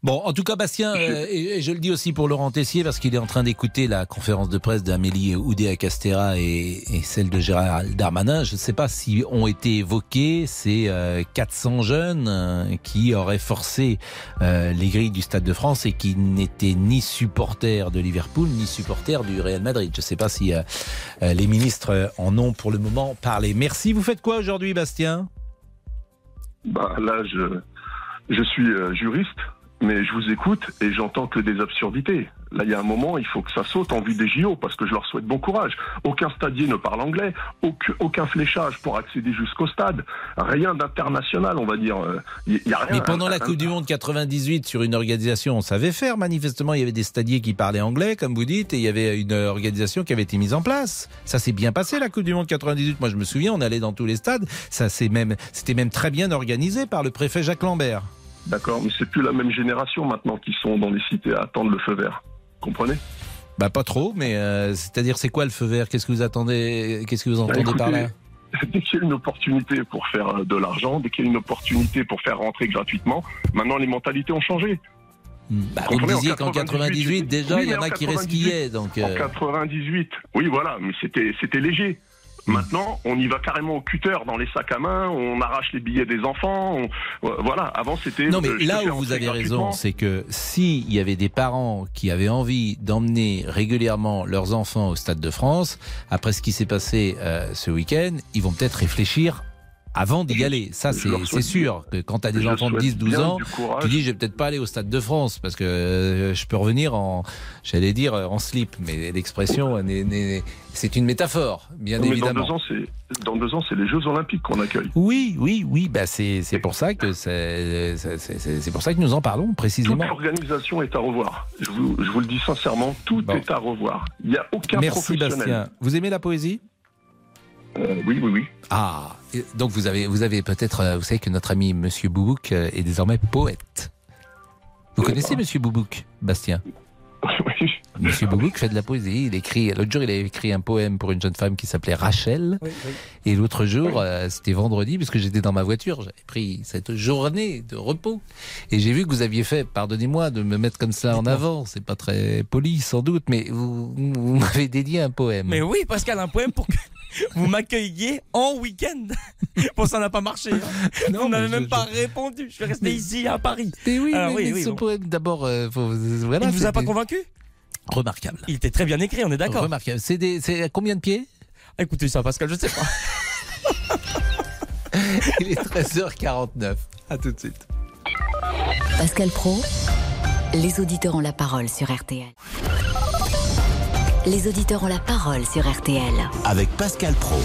Bon, en tout cas, Bastien, euh, et je le dis aussi pour Laurent Tessier, parce qu'il est en train d'écouter la conférence de presse d'Amélie Oudéa-Castéra et, et celle de Gérald Darmanin. Je ne sais pas si ont été évoqués ces euh, quatre cents jeunes euh, qui auraient forcé euh, les grilles du Stade de France et qui n'étaient ni supporters de Liverpool, ni supporters du Real Madrid. Je ne sais pas si euh, euh, les ministres en ont pour le moment parlé. Merci. Vous faites quoi aujourd'hui, Bastien ? Bah, là, je, je suis euh, juriste. Mais je vous écoute et j'entends que des absurdités. Là, il y a un moment, il faut que ça saute en vue des J O parce que je leur souhaite bon courage. Aucun stadier ne parle anglais, aucun fléchage pour accéder jusqu'au stade. Rien d'international, on va dire. Il y a rien. Mais pendant la Coupe du Monde quatre-vingt-dix-huit, sur une organisation, on savait faire. Manifestement, il y avait des stadiers qui parlaient anglais, comme vous dites, et il y avait une organisation qui avait été mise en place. Ça s'est bien passé, la Coupe du Monde quatre-vingt-dix-huit. Moi, je me souviens, on allait dans tous les stades. Ça, c'est même, c'était même très bien organisé par le préfet Jacques Lambert. D'accord, mais c'est plus la même génération maintenant qui sont dans les cités à attendre le feu vert. Comprenez ? Bah pas trop, mais euh, c'est-à-dire c'est quoi le feu vert ? Qu'est-ce que vous attendez ? Qu'est-ce que vous entendez bah, écoutez, par là ? Dès qu'il y a une opportunité pour faire de l'argent, dès qu'il y a une opportunité pour faire rentrer gratuitement, maintenant les mentalités ont changé. Bah, vous me disiez qu'en quatre-vingt-dix-huit, déjà, oui, il y en a qui resquillaient. Donc euh... En quatre-vingt-dix-huit, oui, voilà, mais c'était, c'était léger. Maintenant, on y va carrément au cutter dans les sacs à main, on arrache les billets des enfants, on... voilà, avant c'était... Non mais là où vous avez raison, c'est que s'il y avait des parents qui avaient envie d'emmener régulièrement leurs enfants au Stade de France, après ce qui s'est passé euh, ce week-end, ils vont peut-être réfléchir avant d'y aller. Ça, c'est, c'est sûr. Que quand tu as des enfants de dix douze ans, tu dis, je vais peut-être pas aller au Stade de France parce que euh, je peux revenir en, j'allais dire, en slip. Mais l'expression, oh. n'est, n'est, c'est une métaphore, bien non, évidemment. Dans deux ans, c'est, dans deux ans, c'est les Jeux Olympiques qu'on accueille. Oui, oui, oui. Bah, c'est, c'est pour ça que c'est, c'est, c'est, c'est pour ça que nous en parlons précisément. Toute l'organisation est à revoir. Je vous, je vous le dis sincèrement, tout bon. est à revoir. Il n'y a aucun Merci professionnel. Merci Bastien. Vous aimez la poésie ? Euh, oui, oui, oui. Ah, donc vous avez, vous avez peut-être, vous savez que notre ami Monsieur Boubouk est désormais poète. Vous oui, connaissez pas. Monsieur Boubouk, Bastien ? Oui. Monsieur Boubouk fait de la poésie. Il écrit. L'autre jour, il avait écrit un poème pour une jeune femme qui s'appelait Rachel. Oui, oui. Et l'autre jour, oui. euh, c'était vendredi, puisque j'étais dans ma voiture, j'avais pris cette journée de repos, et j'ai vu que vous aviez fait. Pardonnez-moi de me mettre comme ça en avant. C'est pas très poli, sans doute, mais vous, vous m'avez dédié un poème. Mais oui, Pascal, un poème pour que. vous m'accueilliez en week-end. Bon, ça n'a pas marché. Hein. Non, vous n'avez même je, pas je... répondu. Je suis resté ici à Paris. Mais oui, Alors, mais oui, oui, oui bon. D'abord, euh, faut... voilà, il ne vous a pas convaincu? Remarquable. Il était très bien écrit, on est d'accord. Remarquable. C'est, des... c'est à combien de pieds? Écoutez ça, Pascal, je ne sais pas. Il est treize heures quarante-neuf. À tout de suite. Pascal Praud, les auditeurs ont la parole sur R T L. Les auditeurs ont la parole sur R T L. Avec Pascal Praud.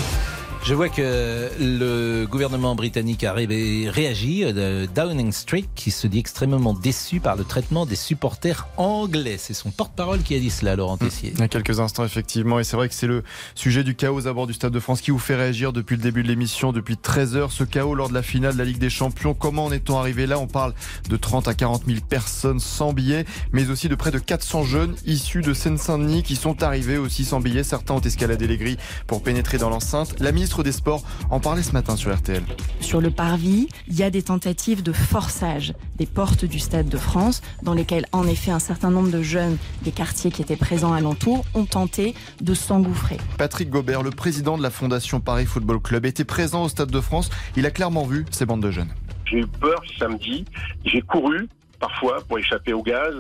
Je vois que le gouvernement britannique a ré- réagi. Euh, Downing Street, qui se dit extrêmement déçu par le traitement des supporters anglais. C'est son porte-parole qui a dit cela, Laurent Tessier. Il y a quelques instants, effectivement. Et c'est vrai que c'est le sujet du chaos à bord du Stade de France qui vous fait réagir depuis le début de l'émission, depuis treize heures. Ce chaos lors de la finale de la Ligue des Champions. Comment en est-on arrivé là? On parle de trente à quarante mille personnes sans billets, mais aussi de près de quatre cents jeunes issus de Seine-Saint-Denis qui sont arrivés aussi sans billets. Certains ont escaladé les grilles pour pénétrer dans l'enceinte. La ministre des Sports en parlait ce matin sur R T L. Sur le parvis, il y a des tentatives de forçage des portes du Stade de France, dans lesquelles en effet un certain nombre de jeunes des quartiers qui étaient présents alentour ont tenté de s'engouffrer. Patrick Gobert, le président de la Fondation Paris Football Club, était présent au Stade de France. Il a clairement vu ces bandes de jeunes. J'ai eu peur samedi, j'ai couru parfois pour échapper au gaz.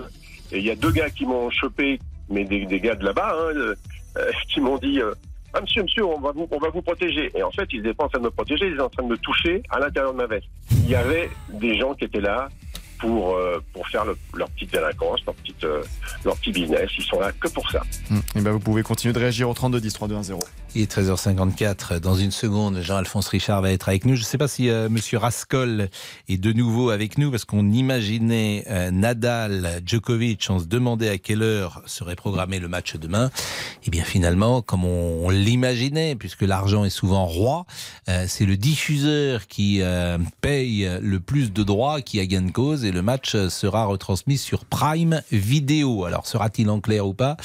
Et il y a deux gars qui m'ont chopé, mais des, des gars de là-bas, hein, euh, qui m'ont dit... Euh, Ah, monsieur, monsieur, on va vous, on va vous protéger. Et en fait, ils étaient pas en train de me protéger, ils étaient en train de me toucher à l'intérieur de ma veste. Il y avait des gens qui étaient là pour, euh, pour faire le, leur petite délinquance, leur, petite, euh, leur petit business. Ils sont là que pour ça. Mmh. Et ben vous pouvez continuer de réagir au trente-deux dix, trente-deux dix. Il est treize heures cinquante-quatre. Dans une seconde, Jean-Alphonse Richard va être avec nous. Je ne sais pas si euh, monsieur Rascol est de nouveau avec nous, parce qu'on imaginait euh, Nadal, Djokovic. On se demandait à quelle heure serait programmé le match demain. Et bien finalement, comme on, on l'imaginait, puisque l'argent est souvent roi, euh, c'est le diffuseur qui euh, paye le plus de droits, qui a gain de cause. Et le match sera retransmis sur Prime Video. Alors sera-t-il en clair ou pas?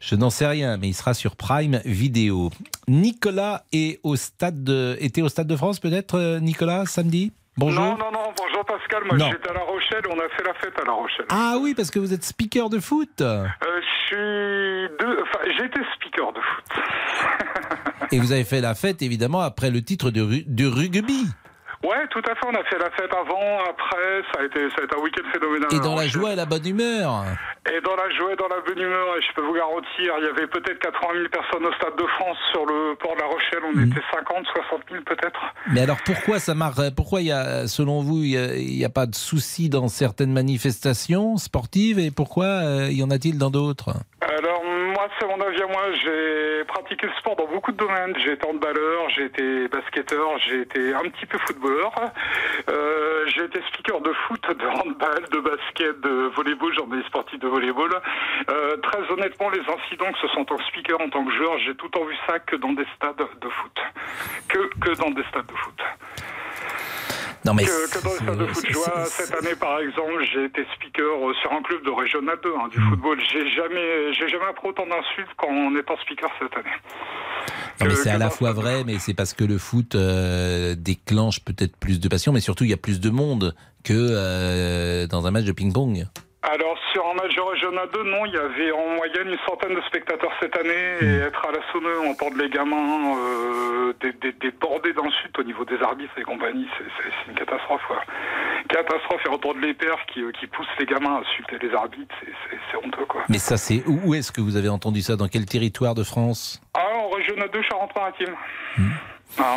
Je n'en sais rien, mais il sera sur Prime Video. Nicolas est au stade de, était au Stade de France peut-être, Nicolas, samedi? Bonjour. Non, non, non, bonjour Pascal, moi non. J'étais à La Rochelle, on a fait la fête à La Rochelle. Ah oui, parce que vous êtes speaker de foot. euh, je suis de... enfin, J'étais speaker de foot. Et vous avez fait la fête évidemment après le titre de, ru... de rugby. Ouais, tout à fait, on a fait la fête avant, après, ça a été, ça a été un week-end phénoménal. Et dans la joie et la bonne humeur. Et dans la joie et dans la bonne humeur, et je peux vous garantir, il y avait peut-être quatre-vingt mille personnes au Stade de France, sur le port de La Rochelle, on mmh. était cinquante, soixante mille peut-être. Mais alors pourquoi ça marche, pourquoi il y a, selon vous, il n'y a, a pas de soucis dans certaines manifestations sportives, et pourquoi euh, y en a-t-il dans d'autres? Alors moi, c'est mon avis à moi, j'ai pratiqué le sport dans beaucoup de domaines. J'ai été handballeur, j'ai été basketteur, j'ai été un petit peu footballeur. Euh, j'ai été speaker de foot, de handball, de basket, de volleyball, genre des sportifs de volleyball. Euh, très honnêtement, les incidents que ce sont en speaker, en tant que joueur, j'ai tout le temps vu ça que dans des stades de foot. Que, que dans des stades de foot. Non mais que, que dans le stade de foot, je vois, cette année par exemple, j'ai été speaker sur un club de Régional deux hein, du mmh. football. J'ai jamais, j'ai jamais appris autant d'insultes qu'en étant speaker cette année. Non que, mais c'est à la fois vrai, mais c'est parce que le foot euh, déclenche peut-être plus de passion, mais surtout il y a plus de monde que euh, dans un match de ping-pong. Alors, sur un match régional deux, non, il y avait en moyenne une centaine de spectateurs cette année, et être à la sonneuse, entendre les gamins, euh, des, des, des bordées d'insultes au niveau des arbitres et compagnie, c'est, c'est, c'est une catastrophe, quoi. Catastrophe, et entendre les pères qui, qui poussent les gamins à insulter les arbitres, c'est, c'est, c'est honteux, quoi. Mais ça, c'est où, où est-ce que vous avez entendu ça? Dans quel territoire de France? Ah, en régional deux, Charente-Maritime. Mmh. Ah,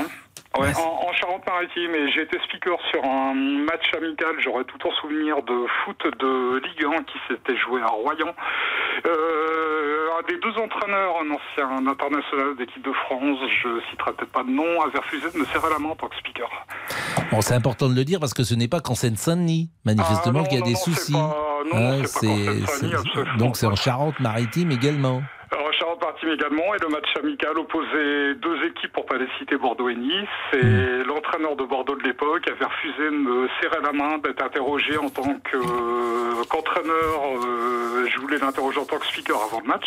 ouais, en, en Charente-Maritime, et j'ai été speaker sur un match amical, j'aurais tout en souvenir, de foot de Ligue un qui s'était joué à Royan. Euh, un des deux entraîneurs, un ancien international d'équipe de France, je ne citerai peut-être pas de nom, avait refusé de me serrer la main en tant que speaker. Bon, c'est important de le dire parce que ce n'est pas qu'en Seine-Saint-Denis, manifestement, ah, non, qu'il y a non, des non, soucis. C'est pas, non, ah, c'est c'est, pas qu'en Seine-Saint-Denis, c'est, donc c'est en Charente-Maritime également. Alors, Charente-Maritime également, et le match amical opposait deux équipes, pour pas les citer, Bordeaux et Nice, et mmh. l'entraîneur de Bordeaux de l'époque avait refusé de me serrer la main, d'être interrogé en tant que, euh, qu'entraîneur, euh, je voulais l'interroger en tant que speaker avant le match,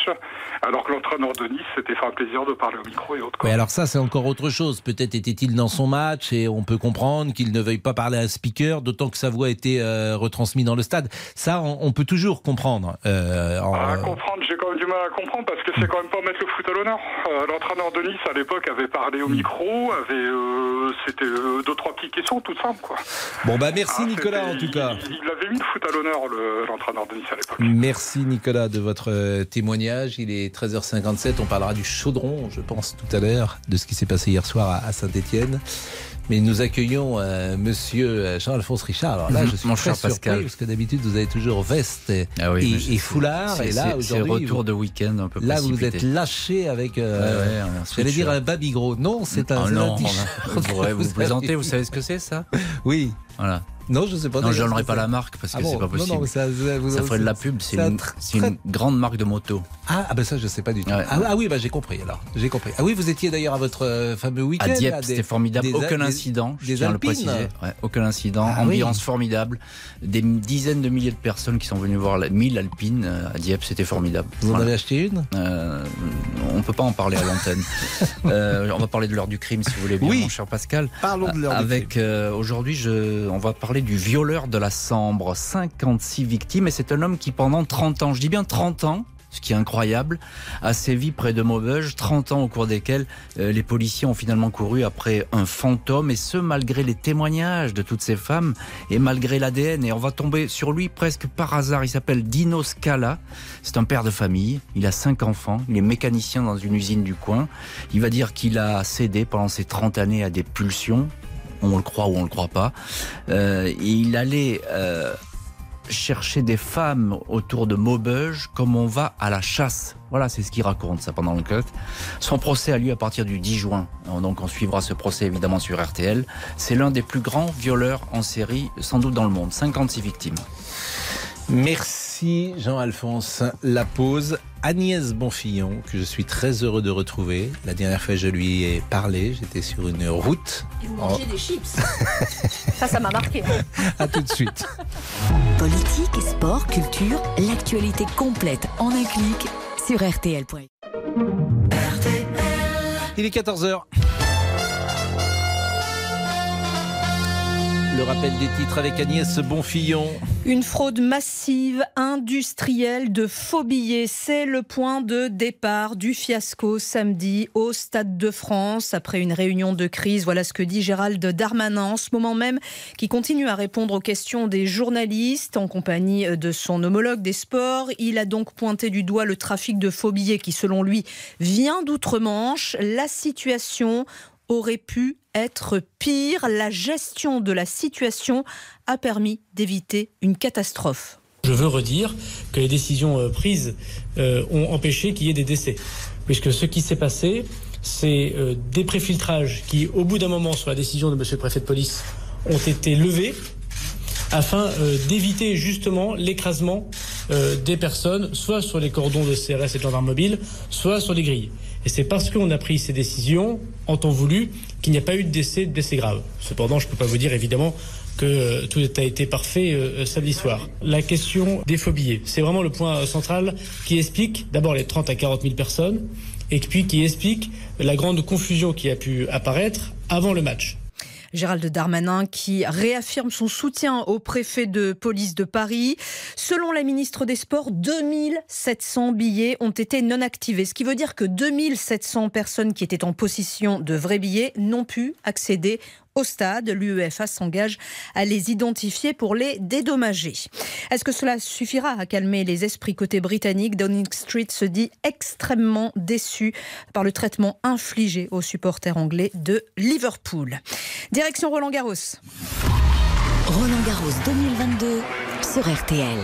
alors que l'entraîneur de Nice s'était fait un plaisir de parler au micro et autres. Mais alors ça, c'est encore autre chose, peut-être était-il dans son match, et on peut comprendre qu'il ne veuille pas parler à un speaker, d'autant que sa voix a été euh, retransmise dans le stade. Ça, on, on peut toujours comprendre. Euh, en... À comprendre, j'ai quand même du mal à comprendre, parce que c'est quand même pas remettre le foot à l'honneur. Euh, l'entraîneur de Nice, à l'époque, avait parlé au micro, avait, euh, c'était euh, deux, trois petites questions, toutes simples, quoi. Bon, bah merci ah, Nicolas, en tout cas. Il, il avait mis le foot à l'honneur, le, l'entraîneur de Nice, à l'époque. Merci Nicolas de votre témoignage. Il est treize heures cinquante-sept, on parlera du chaudron, je pense, tout à l'heure, de ce qui s'est passé hier soir à, à Saint-Etienne. Mais nous accueillons euh, monsieur Jean-Alphonse Richard. Alors là, je suis Mon très surpris, Pascal. Parce que d'habitude, vous avez toujours veste ah oui, et, et foulard. C'est, et là, c'est, aujourd'hui, c'est retour vous, de week-end un peu là, précipité. Là, vous êtes lâché avec, euh, ouais, ouais, j'allais dire, un babygro. Non, c'est un, non, c'est un t-shirt. Vous vous, vous présentez, vous savez ce que c'est, ça? Oui. Voilà. Non, je ne sais pas. Non, je n'aurai pas la marque parce que ah bon, c'est pas possible. Non, non, ça, ça, vous, ça ferait de la pub. C'est, une, tr- c'est une grande marque de moto. Ah, ah ben ça, je ne sais pas du tout. Ouais. Ah, ah oui, bah, j'ai compris alors. J'ai compris. Ah oui, vous étiez d'ailleurs à votre euh, fameux week-end. À Dieppe, là, des, c'était formidable. Des, aucun des, incident. Des je tiens à le préciser. Ouais, aucun incident. Ah, ambiance oui. formidable. Des dizaines de milliers de personnes qui sont venues voir la mille alpines à Dieppe. C'était formidable. Vous voilà. en avez acheté une euh, On ne peut pas en parler à l'antenne. euh, on va parler de l'heure du crime, si vous voulez bien, oui. mon cher Pascal. Parlons de l'heure Avec, du crime. Euh, aujourd'hui, je, on va parler du violeur de la Sambre, cinquante-six victimes, et c'est un homme qui pendant trente ans, je dis bien trente ans, ce qui est incroyable, a sévi près de Maubeuge, trente ans au cours desquels euh, les policiers ont finalement couru après un fantôme, et ce malgré les témoignages de toutes ces femmes et malgré l'A D N. Et on va tomber sur lui presque par hasard. Il s'appelle Dino Scala, c'est un père de famille, il a cinq enfants, il est mécanicien dans une usine du coin. Il va dire qu'il a cédé pendant ces trente années à des pulsions. On le croit ou on le croit pas. Euh, il allait euh, chercher des femmes autour de Maubeuge comme on va à la chasse. Voilà, c'est ce qu'il raconte, ça, pendant l'enquête. Son procès a lieu à partir du dix juin. Donc on suivra ce procès, évidemment, sur R T L. C'est l'un des plus grands violeurs en série, sans doute dans le monde. cinquante-six victimes. Merci Jean-Alphonse. La pause. Agnès Bonfillon, que je suis très heureux de retrouver. La dernière fois, je lui ai parlé. J'étais sur une route. Et vous mangez oh. des chips. Ça, ça m'a marqué. À tout de suite. Politique, sport, culture, l'actualité complète en un clic sur R T L point F R. Il est quatorze heures. Le rappel des titres avec Agnès Bonfillon. Une fraude massive, industrielle, de faux billets. C'est le point de départ du fiasco samedi au Stade de France. Après une réunion de crise, voilà ce que dit Gérald Darmanin en ce moment même, qui continue à répondre aux questions des journalistes en compagnie de son homologue des sports. Il a donc pointé du doigt le trafic de faux billets qui, selon lui, vient d'outre-Manche. La situation aurait pu être pire. La gestion de la situation a permis d'éviter une catastrophe. Je veux redire que les décisions prises ont empêché qu'il y ait des décès, puisque ce qui s'est passé, c'est des préfiltrages qui, au bout d'un moment, sur la décision de monsieur le préfet de police, ont été levés afin d'éviter justement l'écrasement des personnes, soit sur les cordons de C R S et de gendarmes mobiles, soit sur les grilles. Et c'est parce qu'on a pris ces décisions, en temps voulu, qu'il n'y a pas eu de décès, de décès graves. Cependant, je ne peux pas vous dire, évidemment, que euh, tout a été parfait euh, samedi soir. La question des faux billets, c'est vraiment le point euh, central qui explique d'abord les trente à quarante mille personnes, et puis qui explique la grande confusion qui a pu apparaître avant le match. Gérald Darmanin qui réaffirme son soutien au préfet de police de Paris. Selon la ministre des Sports, deux mille sept cents billets ont été non activés. Ce qui veut dire que deux mille sept cents personnes qui étaient en possession de vrais billets n'ont pu accéder au stade. L'UEFA s'engage à les identifier pour les dédommager. Est-ce que cela suffira à calmer les esprits côté britannique? Downing Street se dit extrêmement déçu par le traitement infligé aux supporters anglais de Liverpool. Direction Roland Garros. Roland Garros deux mille vingt-deux sur R T L.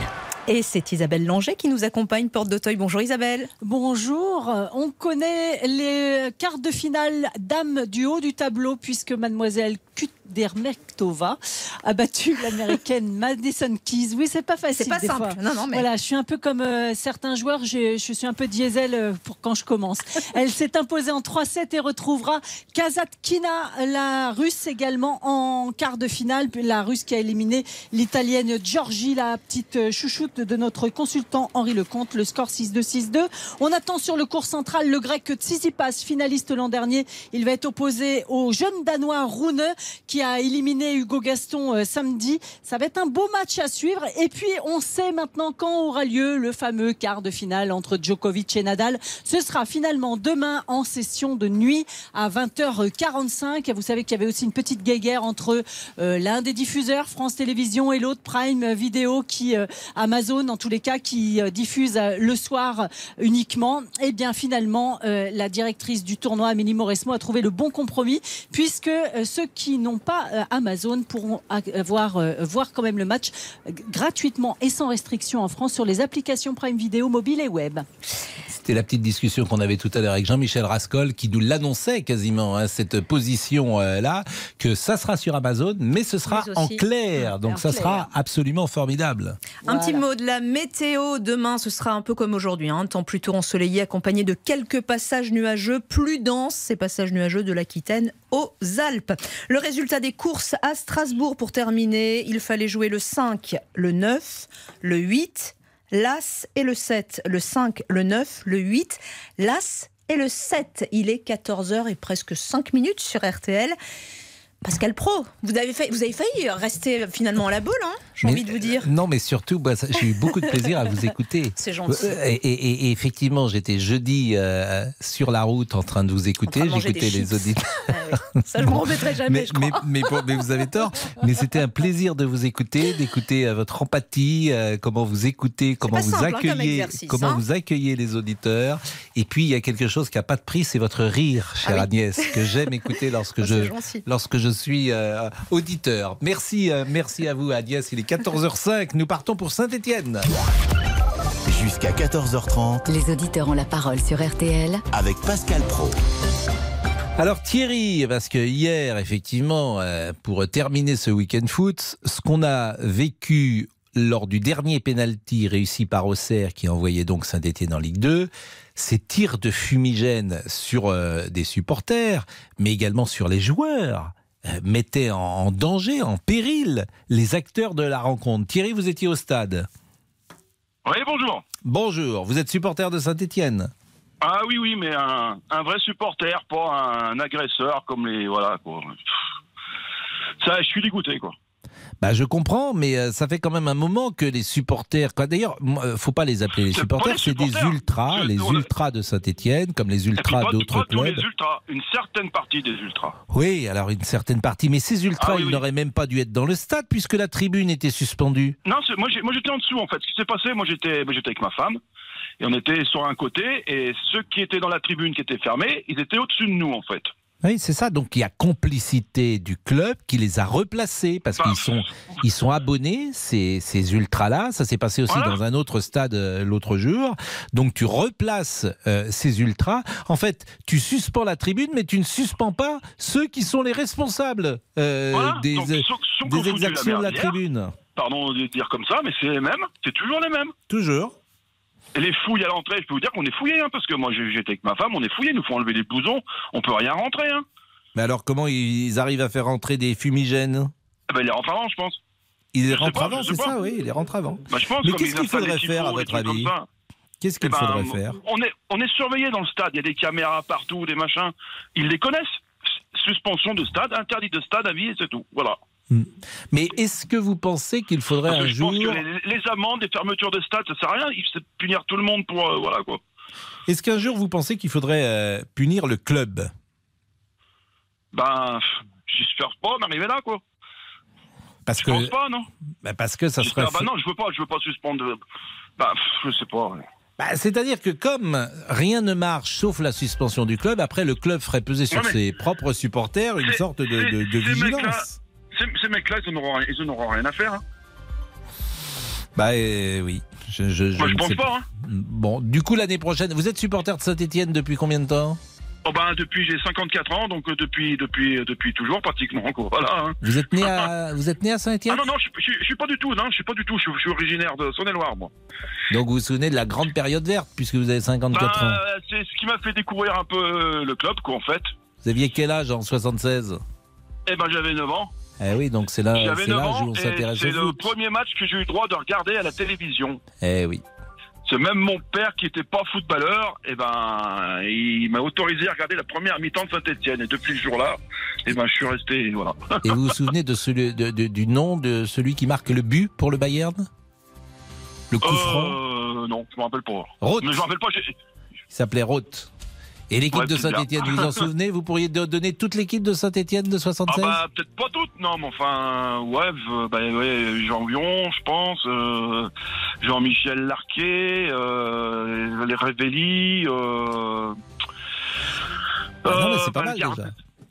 Et c'est Isabelle Langer qui nous accompagne, porte d'Auteuil. Bonjour Isabelle. Bonjour. On connaît les quarts de finale dames du haut du tableau, puisque mademoiselle Kudermektova a battu l'américaine Madison Keys. Oui, c'est pas facile. C'est pas des simple. Fois. Non, non, mais... Voilà, je suis un peu comme euh, certains joueurs, je, je suis un peu diesel pour quand je commence. Elle s'est imposée en trois sept et retrouvera Kasatkina, la russe également, en quart de finale. La russe qui a éliminé l'italienne Giorgi, la petite chouchoute de notre consultant Henri Lecomte. Le score six deux six deux. On attend sur le court central le grec Tsitsipas, finaliste l'an dernier. Il va être opposé au jeune Danois Rune qui qui a éliminé Hugo Gaston euh, samedi. Ça va être un beau match à suivre. Et puis, on sait maintenant quand aura lieu le fameux quart de finale entre Djokovic et Nadal. Ce sera finalement demain en session de nuit à vingt heures quarante-cinq. Vous savez qu'il y avait aussi une petite guéguerre entre euh, l'un des diffuseurs, France Télévisions, et l'autre, Prime Video, qui, euh, Amazon, en tous les cas, qui euh, diffuse euh, le soir uniquement. Et bien, finalement, euh, la directrice du tournoi, Amélie Mauresmo, a trouvé le bon compromis, puisque euh, ceux qui n'ont pas euh, Amazon pourront avoir, euh, voir quand même le match euh, gratuitement et sans restriction en France sur les applications Prime Video, mobile et web. C'était la petite discussion qu'on avait tout à l'heure avec Jean-Michel Rascol, qui nous l'annonçait quasiment, hein, cette position-là, euh, que ça sera sur Amazon, mais ce sera mais en clair. Donc en ça clair. Sera absolument formidable. Voilà. Un petit mot de la météo. Demain, ce sera un peu comme aujourd'hui, hein, temps plutôt ensoleillé accompagné de quelques passages nuageux, plus denses, ces passages nuageux de l'Aquitaine aux Alpes. Le résultat des courses à Strasbourg pour terminer, il fallait jouer le cinq, le neuf, le huit, l'As et le sept. Le cinq, le neuf, le huit, l'As et le sept. Il est quatorze heures et presque cinq minutes sur R T L. Pascal Praud, vous avez failli, vous avez failli rester finalement à la boule, hein, j'ai mais, envie de vous dire. Non, mais surtout, bah, j'ai eu beaucoup de plaisir à vous écouter. C'est gentil. Et, et, et effectivement, j'étais jeudi euh, sur la route en train de vous écouter. J'écoutais les auditeurs. Ah oui. Ça, je ne bon, m'en remettrai jamais, mais, je crois. Mais, mais, mais, mais vous avez tort. Mais c'était un plaisir de vous écouter, d'écouter votre empathie, euh, comment vous écoutez, comment, vous, simple, accueillez, hein, comment hein vous accueillez les auditeurs. Et puis, il y a quelque chose qui n'a pas de prix, c'est votre rire, chère ah oui. Agnès, que j'aime écouter lorsque, je, lorsque je suis euh, auditeur. Merci, euh, merci à vous, Agnès. Il est quatorze heures cinq, nous partons pour Saint-Etienne. Jusqu'à quatorze heures trente, les auditeurs ont la parole sur R T L avec Pascal Praud. Alors Thierry, parce que hier, effectivement, euh, pour terminer ce week-end foot, ce qu'on a vécu lors du dernier pénalty réussi par Auxerre, qui envoyait donc Saint-Etienne en Ligue deux, ces tirs de fumigène sur euh, des supporters, mais également sur les joueurs, mettait en danger, en péril, les acteurs de la rencontre. Thierry, vous étiez au stade. Oui, bonjour. Bonjour, vous êtes supporter de Saint-Etienne. Ah oui, oui, mais un, un vrai supporter, pas un agresseur comme les... Voilà, quoi. Ça, je suis dégoûté, quoi. Bah, je comprends, mais ça fait quand même un moment que les supporters... D'ailleurs, il ne faut pas les appeler les supporters, les supporters, c'est des ultras, les ultras de Saint-Etienne, comme les ultras pas, d'autres pas clubs. Les ultras, une certaine partie des ultras. Oui, alors une certaine partie, mais ces ultras, ah, oui, ils oui. n'auraient même pas dû être dans le stade, puisque la tribune était suspendue. Non, c'est, moi, j'ai, moi j'étais en dessous, en fait. Ce qui s'est passé, moi j'étais, moi j'étais avec ma femme, et on était sur un côté, et ceux qui étaient dans la tribune qui étaient fermés, ils étaient au-dessus de nous, en fait. Oui, c'est ça. Donc, il y a complicité du club qui les a replacés parce qu'ils sont, ils sont abonnés, ces, ces ultras-là. Ça s'est passé aussi voilà. dans un autre stade l'autre jour. Donc, tu replaces euh, ces ultras. En fait, tu suspends la tribune, mais tu ne suspends pas ceux qui sont les responsables euh, voilà. des, Donc, sont, sont des exactions de la, de la tribune. Pardon de dire comme ça, mais c'est les mêmes. C'est toujours les mêmes. Toujours. Et les fouilles à l'entrée, je peux vous dire qu'on est fouillés, hein, parce que moi j'étais avec ma femme, on est fouillés, nous faut enlever les blousons, on peut rien rentrer. Hein. Mais alors comment ils arrivent à faire rentrer des fumigènes ? Eh ben, les rentrent avant, je pense. Ils les rentrent avant, c'est ça, oui, ils les rentrent avant. Bah, je pense, mais qu'est-ce qu'il faudrait faire à votre avis ? Qu'est-ce qu'il faudrait faire ? On est, on est surveillés dans le stade, il y a des caméras partout, des machins, ils les connaissent. Suspension de stade, interdit de stade à vie et c'est tout, voilà. Mais est-ce que vous pensez qu'il faudrait un jour... Je pense que les, les amendes, les fermetures de stade, ça sert à rien. Il faut punir tout le monde pour... Euh, voilà, quoi. Est-ce qu'un jour, vous pensez qu'il faudrait euh, punir le club ? Ben, j'espère pas m'arriver là, quoi. Parce je que... pense pas, non ben parce que ça j'espère, serait... Ben non, je veux pas, je veux pas suspendre... Ben, je sais pas... Ouais. Bah, c'est-à-dire que comme rien ne marche sauf la suspension du club, après le club ferait peser sur ouais, ses propres supporters une sorte de, de, de vigilance. Ces, ces mecs-là, ils n'auront rien, ils n'auront rien à faire. Hein. Bah euh, oui. Je, je, je Moi, je ne pense pas. pas. Hein. Bon, du coup, l'année prochaine, vous êtes supporter de Saint-Etienne depuis combien de temps ? Oh ben, depuis, j'ai cinquante-quatre ans, donc depuis, depuis, depuis toujours, pratiquement. Quoi. Voilà, hein. Vous êtes né à, vous êtes né à Saint-Etienne ? Ah non, non, je ne suis pas du tout. Non, je suis pas du tout. Je, je suis originaire de Saône-et-Loire, moi. Donc, vous vous souvenez de la grande période verte, puisque vous avez cinquante-quatre ben, ans. C'est ce qui m'a fait découvrir un peu le club, quoi, en fait. Vous aviez quel âge en soixante-seize ? Eh ben, j'avais neuf ans. Eh oui, donc c'est là, c'est là où on s'intéresse. C'est le premier match que j'ai eu le droit de regarder à la télévision. Eh oui. C'est même mon père qui n'était pas footballeur, eh ben, il m'a autorisé à regarder la première mi-temps de Saint-Etienne. Et depuis ce jour-là, Et ben je suis resté, voilà. Et vous vous souvenez de celui, de, de, du nom de celui qui marque le but pour le Bayern? Le coup euh, franc? Non, je ne me rappelle pas. Roth. Mais je me rappelle pas. J'ai... Il s'appelait Roth. Et l'équipe ouais, de Saint-Etienne, vous vous en souvenez? Vous pourriez donner toute l'équipe de Saint-Etienne de soixante-seize? Ah bah, peut-être pas toutes, non, mais enfin, ouais, bah, ouais Jean-Vion, je pense, euh, Jean-Michel Larquet, euh, les Révelli, euh, ah non, mais c'est pas, pas mal, gard... déjà.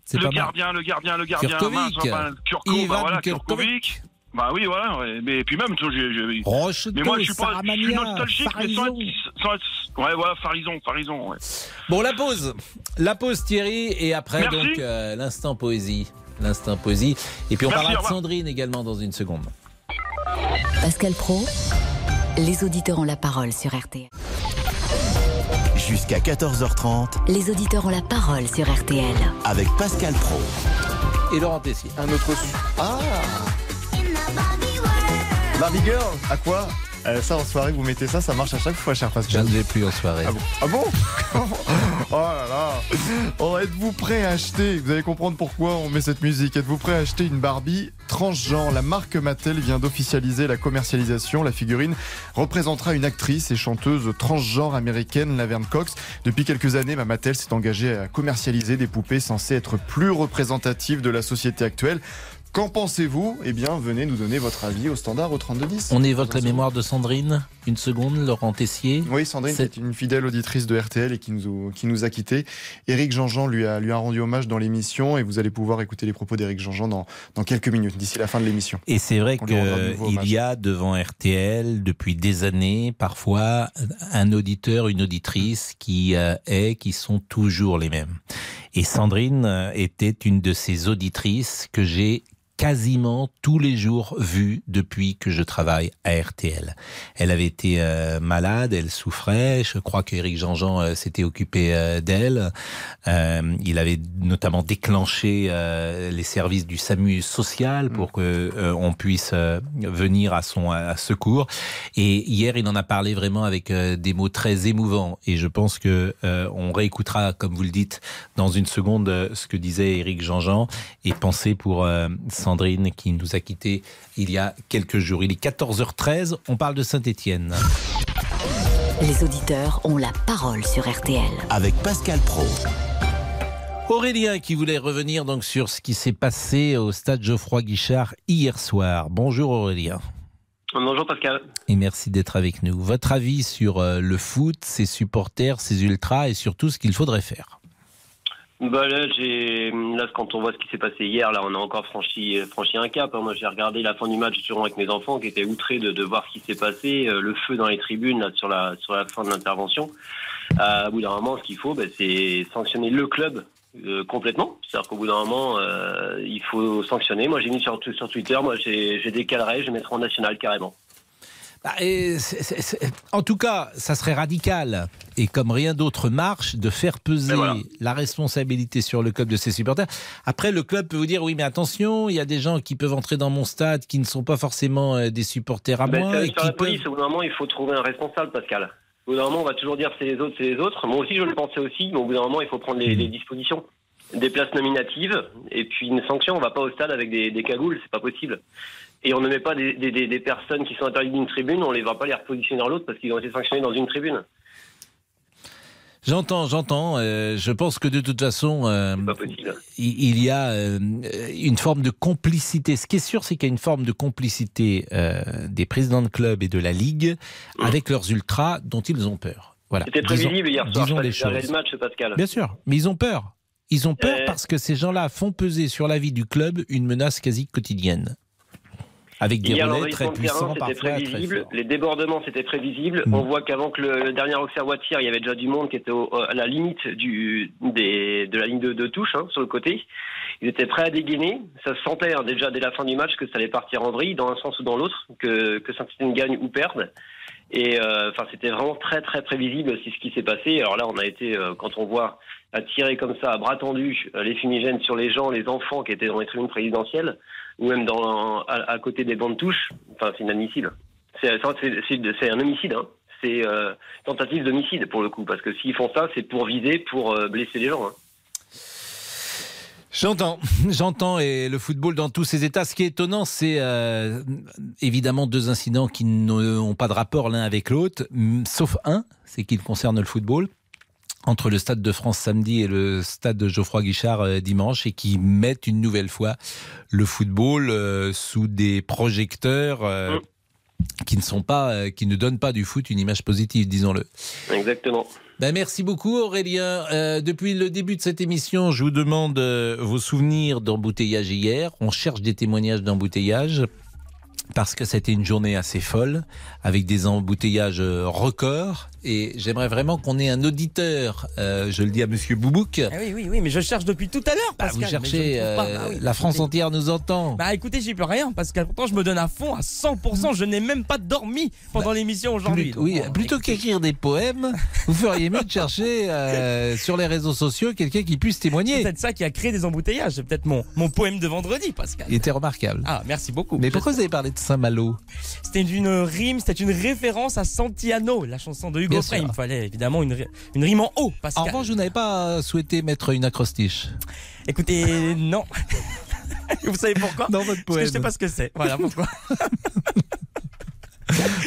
C'est le, pas gardien, mal. le gardien, le gardien, le gardien, Kurkovic, mince, Kurko, Ivan bah, voilà, Kurkovic. Bah oui, voilà, ouais. mais puis même, je, je, je... mais moi je suis pas je suis nostalgique, mais sans être, sans être... Ouais, voilà, Farison, Farison, ouais. Bon, la pause, la pause Thierry, et après Merci. donc euh, l'instant poésie, l'instant poésie, et puis on Merci, parlera de Sandrine également dans une seconde. Pascal Praud, les auditeurs ont la parole sur R T L. Jusqu'à quatorze heures trente, les auditeurs ont la parole sur R T L. Avec Pascal Praud et Laurent Tessier. Un autre ah. Barbie Girl, à quoi euh, ça en soirée, vous mettez ça, ça marche à chaque fois, cher Pascal. Je ne vais plus en soirée. Ah bon, ah bon oh là là. Oh, êtes-vous prêt à acheter, vous allez comprendre pourquoi on met cette musique, êtes-vous prêt à acheter une Barbie transgenre? La marque Mattel vient d'officialiser la commercialisation. La figurine représentera une actrice et chanteuse transgenre américaine, Laverne Cox. Depuis quelques années, Mattel s'est engagée à commercialiser des poupées censées être plus représentatives de la société actuelle. Qu'en pensez-vous? Eh bien, venez nous donner votre avis au standard au trente-deux dix. On évoque la mémoire de Sandrine, une seconde, Laurent Tessier. Oui, Sandrine, c'est, c'est une fidèle auditrice de R T L et qui nous a, qui nous a quittés. Éric Jean-Jean lui a, lui a rendu hommage dans l'émission et vous allez pouvoir écouter les propos d'Éric Jean-Jean dans, dans quelques minutes, d'ici la fin de l'émission. Et c'est vrai qu'il y a devant R T L, depuis des années, parfois, un auditeur, une auditrice qui est, qui sont toujours les mêmes. Et Sandrine était une de ces auditrices que j'ai quasiment tous les jours vue depuis que je travaille à R T L. Elle avait été euh, malade, elle souffrait, je crois qu'Éric Jean-Jean euh, s'était occupé euh, d'elle. Euh, il avait notamment déclenché euh, les services du SAMU social pour qu'on euh, puisse euh, venir à son à secours. Et hier, il en a parlé vraiment avec euh, des mots très émouvants. Et je pense que euh, on réécoutera, comme vous le dites, dans une seconde, euh, ce que disait Éric Jean-Jean et penser pour euh, Sandrine qui nous a quittés il y a quelques jours. Il est quatorze heures treize, on parle de Saint-Etienne. Les auditeurs ont la parole sur R T L. Avec Pascal Praud. Aurélien qui voulait revenir donc sur ce qui s'est passé au stade Geoffroy-Guichard hier soir. Bonjour Aurélien. Bonjour Pascal. Et merci d'être avec nous. Votre avis sur le foot, ses supporters, ses ultras et surtout ce qu'il faudrait faire? Bah là, j'ai... là, quand on voit ce qui s'est passé hier, là, on a encore franchi, franchi un cap. Moi, j'ai regardé la fin du match sûrement avec mes enfants qui étaient outrés de, de voir ce qui s'est passé, le feu dans les tribunes là, sur, la, sur la fin de l'intervention. Euh, au bout d'un moment, ce qu'il faut, bah, c'est sanctionner le club euh, complètement. C'est-à-dire qu'au bout d'un moment, euh, il faut sanctionner. Moi, j'ai mis sur, sur Twitter, moi, j'ai, j'ai décalerai, je mettrai en national carrément. Et c'est, c'est, c'est... En tout cas, ça serait radical, et comme rien d'autre marche, de faire peser voilà. la responsabilité sur le club de ses supporters. Après, le club peut vous dire, oui, mais attention, il y a des gens qui peuvent entrer dans mon stade qui ne sont pas forcément des supporters à ben, moi. C'est, et sur qui la police, peuvent... au bout d'un moment, il faut trouver un responsable, Pascal. Au bout d'un moment, on va toujours dire, c'est les autres, c'est les autres. Moi aussi, je le pensais aussi, mais au bout d'un moment, il faut prendre les, les dispositions. Des places nominatives, et puis une sanction. On ne va pas au stade avec des, des cagoules, c'est pas possible. Et on ne met pas des, des, des personnes qui sont interdites d'une tribune, on ne les va pas les repositionner dans l'autre parce qu'ils ont été sanctionnés dans une tribune. J'entends, j'entends. Euh, je pense que de toute façon, euh, il y a euh, une forme de complicité. Ce qui est sûr, c'est qu'il y a une forme de complicité euh, des présidents de club et de la Ligue mmh. avec leurs ultras dont ils ont peur. Voilà. C'était prévisible hier soir, disons les choses. Le match, Pascal. Bien sûr, mais ils ont peur. Ils ont peur euh... parce que ces gens-là font peser sur la vie du club une menace quasi quotidienne. Avec des relais très puissants, terrain, parfois prévisible. Très fort. Les débordements, c'était prévisible. Mmh. On voit qu'avant que le, le dernier Auxerrois tire, il y avait déjà du monde qui était au, à la limite du, des, de la ligne de, de touche, hein, sur le côté. Ils étaient prêts à dégainer. Ça se sentait hein, déjà dès la fin du match que ça allait partir en vrille, dans un sens ou dans l'autre, que, que Saint-Etienne gagne ou perde. Et euh, enfin, c'était vraiment très très prévisible c'est ce qui s'est passé. Alors là, on a été, euh, quand on voit tirer comme ça à bras tendus les fumigènes sur les gens, les enfants qui étaient dans les tribunes présidentielles, ou même dans, à, à côté des bancs de touche, enfin, c'est inadmissible. C'est, c'est, c'est, c'est un homicide, hein. C'est euh, tentative d'homicide pour le coup, parce que s'ils font ça, c'est pour viser, pour euh, blesser les gens. Hein. J'entends, j'entends, et le football dans tous ses états. Ce qui est étonnant, c'est euh, évidemment deux incidents qui n'ont pas de rapport l'un avec l'autre, sauf un, c'est qu'il concerne le football, entre le Stade de France samedi et le Stade de Geoffroy Guichard dimanche, et qui mettent une nouvelle fois le football euh, sous des projecteurs euh, qui ne sont pas, euh, qui ne donnent pas du foot une image positive, disons-le. Exactement. Ben merci beaucoup Aurélien. Euh, depuis le début de cette émission, je vous demande euh, vos souvenirs d'embouteillage hier. On cherche des témoignages d'embouteillage parce que c'était une journée assez folle avec des embouteillages records. Et j'aimerais vraiment qu'on ait un auditeur, euh, je le dis à Monsieur Boubouk. Ah oui, oui, oui, mais je cherche depuis tout à l'heure, Pascal. Bah vous cherchez, euh, ah oui, la France entière nous entend. Bah écoutez, j'y peux rien, Pascal. Pourtant, je me donne à fond, à cent pour cent. Je n'ai même pas dormi pendant bah, l'émission aujourd'hui. Plus, oui, plutôt qu'écrire des poèmes, vous feriez mieux de chercher euh, sur les réseaux sociaux quelqu'un qui puisse témoigner. C'est peut-être ça qui a créé des embouteillages. C'est peut-être mon, mon poème de vendredi, Pascal. Il était remarquable. Ah, merci beaucoup. Mais pourquoi vous avez parlé de Saint-Malo? C'était une rime, c'était une référence à Santiano, la chanson de Hugo. Après, il me fallait évidemment une, une rime en haut, Pascal. En revanche, vous n'avez pas souhaité mettre une acrostiche. Écoutez, non. Vous savez pourquoi? Dans votre poème. Parce que je ne sais pas ce que c'est. Voilà pourquoi.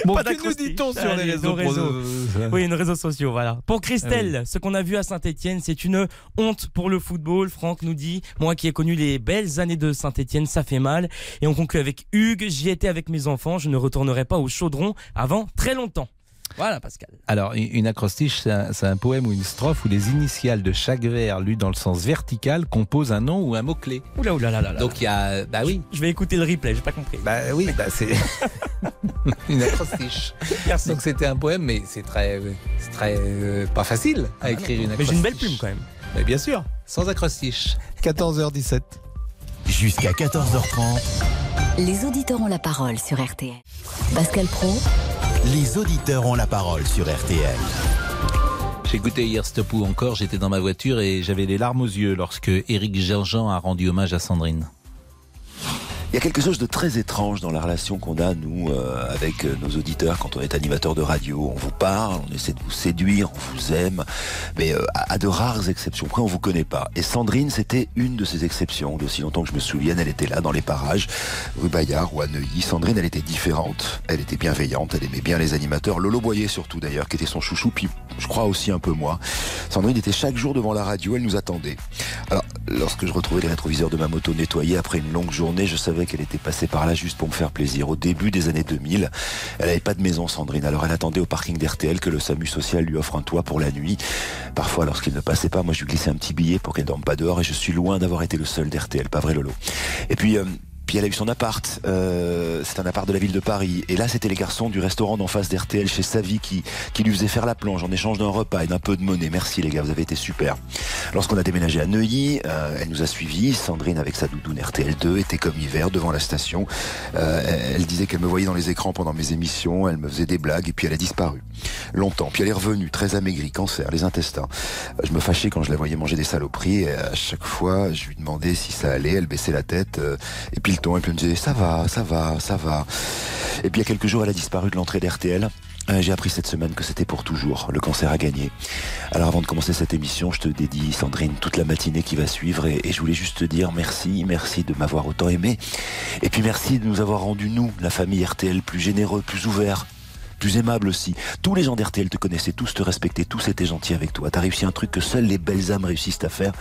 Bon, pas que nous dit-on sur les réseaux, réseaux. Pour... Oui, nos réseaux sociaux, voilà. Pour Christelle, oui. Ce qu'on a vu à Saint-Etienne, c'est une honte pour le football. Franck nous dit, moi qui ai connu les belles années de Saint-Etienne, ça fait mal. Et on conclut avec Hugues, j'y étais avec mes enfants, je ne retournerai pas au chaudron avant très longtemps. Voilà, Pascal. Alors, une acrostiche, c'est un, c'est un poème ou une strophe où les initiales de chaque vers, lues dans le sens vertical, composent un nom ou un mot-clé. Oula, oula, là, là. Donc, il y a. Bah oui. Je vais écouter le replay, j'ai pas compris. Bah oui, bah c'est. Une acrostiche. Merci. Donc, c'était un poème, mais c'est très. C'est très. Euh, pas facile à écrire une acrostiche. Mais j'ai une belle plume quand même. Mais bien sûr, sans acrostiche. quatorze heures dix-sept. Jusqu'à quatorze heures trente. Les auditeurs ont la parole sur R T L. Pascal Praud. Les auditeurs ont la parole sur R T L. J'écoutais hier Stop ou encore, j'étais dans ma voiture et j'avais les larmes aux yeux lorsque Éric Gerjean a rendu hommage à Sandrine. Il y a quelque chose de très étrange dans la relation qu'on a, nous, euh, avec nos auditeurs quand on est animateur de radio. On vous parle, on essaie de vous séduire, on vous aime, mais euh, à de rares exceptions près, on vous connaît pas. Et Sandrine, c'était une de ces exceptions. D'aussi longtemps que je me souvienne, elle était là, dans les parages, rue Bayard ou à Neuilly. Sandrine, elle était différente, elle était bienveillante, elle aimait bien les animateurs. Lolo Boyer, surtout, d'ailleurs, qui était son chouchou, puis je crois aussi un peu moi. Sandrine était chaque jour devant la radio, elle nous attendait. Alors, lorsque je retrouvais les rétroviseurs de ma moto nettoyés après une longue journée, je savais qu'elle était passée par là juste pour me faire plaisir. Au début des années deux mille, elle n'avait pas de maison, Sandrine, alors elle attendait au parking d'R T L que le SAMU social lui offre un toit pour la nuit. Parfois, lorsqu'il ne passait pas, moi je lui glissais un petit billet pour qu'elle dorme pas dehors, et je suis loin d'avoir été le seul d'R T L, pas vrai Lolo? Et puis... Euh... Puis elle a eu son appart, euh, c'est un appart de la ville de Paris. Et là, c'était les garçons du restaurant d'en face d'R T L chez Savy qui, qui lui faisaient faire la plonge en échange d'un repas et d'un peu de monnaie. Merci les gars, vous avez été super. Lorsqu'on a déménagé à Neuilly, euh, elle nous a suivis. Sandrine, avec sa doudoune R T L deux, était comme hiver devant la station. Euh, elle disait qu'elle me voyait dans les écrans pendant mes émissions, elle me faisait des blagues et puis elle a disparu. Longtemps. Puis elle est revenue, très amaigrie, cancer, les intestins. Je me fâchais quand je la voyais manger des saloperies et à chaque fois, je lui demandais si ça allait, elle baissait la tête euh, et puis et puis elle me disait ça va, ça va, ça va. Et puis il y a quelques jours elle a disparu de l'entrée d'R T L. Euh, j'ai appris cette semaine que c'était pour toujours, le cancer a gagné. Alors avant de commencer cette émission, je te dédie Sandrine toute la matinée qui va suivre et, et je voulais juste te dire merci, merci de m'avoir autant aimé. Et puis merci de nous avoir rendu, nous, la famille R T L, plus généreux, plus ouverts, plus aimable aussi. Tous les gens d'R T L te connaissaient, tous te respectaient, tous étaient gentils avec toi. T'as réussi un truc que seules les belles âmes réussissent à faire,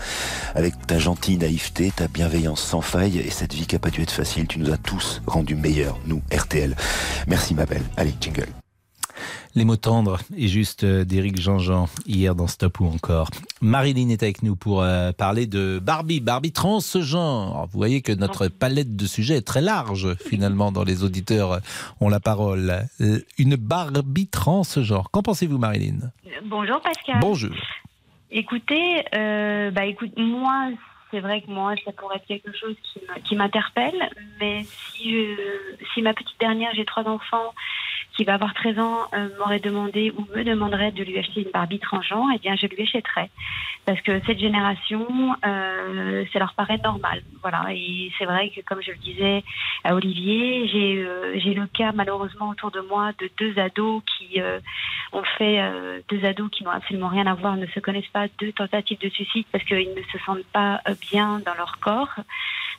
avec ta gentille naïveté, ta bienveillance sans faille et cette vie qui n'a pas dû être facile. Tu nous as tous rendus meilleurs, nous, R T L. Merci ma belle. Allez, jingle. Les mots tendres et justes d'Éric Jean-Jean, hier dans Stop ou encore. Marilyn est avec nous pour euh, parler de Barbie, Barbie transgenre. Vous voyez que notre palette de sujets est très large, finalement, dans les auditeurs ont la parole. Une Barbie transgenre. Qu'en pensez-vous, Marilyn? Bonjour, Pascal. Bonjour. Écoutez, euh, bah, écoute, moi, c'est vrai que moi, ça pourrait être quelque chose qui m'interpelle, mais si, euh, si ma petite dernière, j'ai trois enfants... qui va avoir treize ans euh, m'aurait demandé ou me demanderait de lui acheter une Barbie transgenre, eh bien je lui achèterais. Parce que cette génération, euh, ça leur paraît normal. Voilà. Et c'est vrai que, comme je le disais à Olivier, j'ai, euh, j'ai le cas malheureusement autour de moi de deux ados qui euh, ont fait, euh, deux ados qui n'ont absolument rien à voir, ne se connaissent pas, deux tentatives de suicide parce qu'ils ne se sentent pas bien dans leur corps,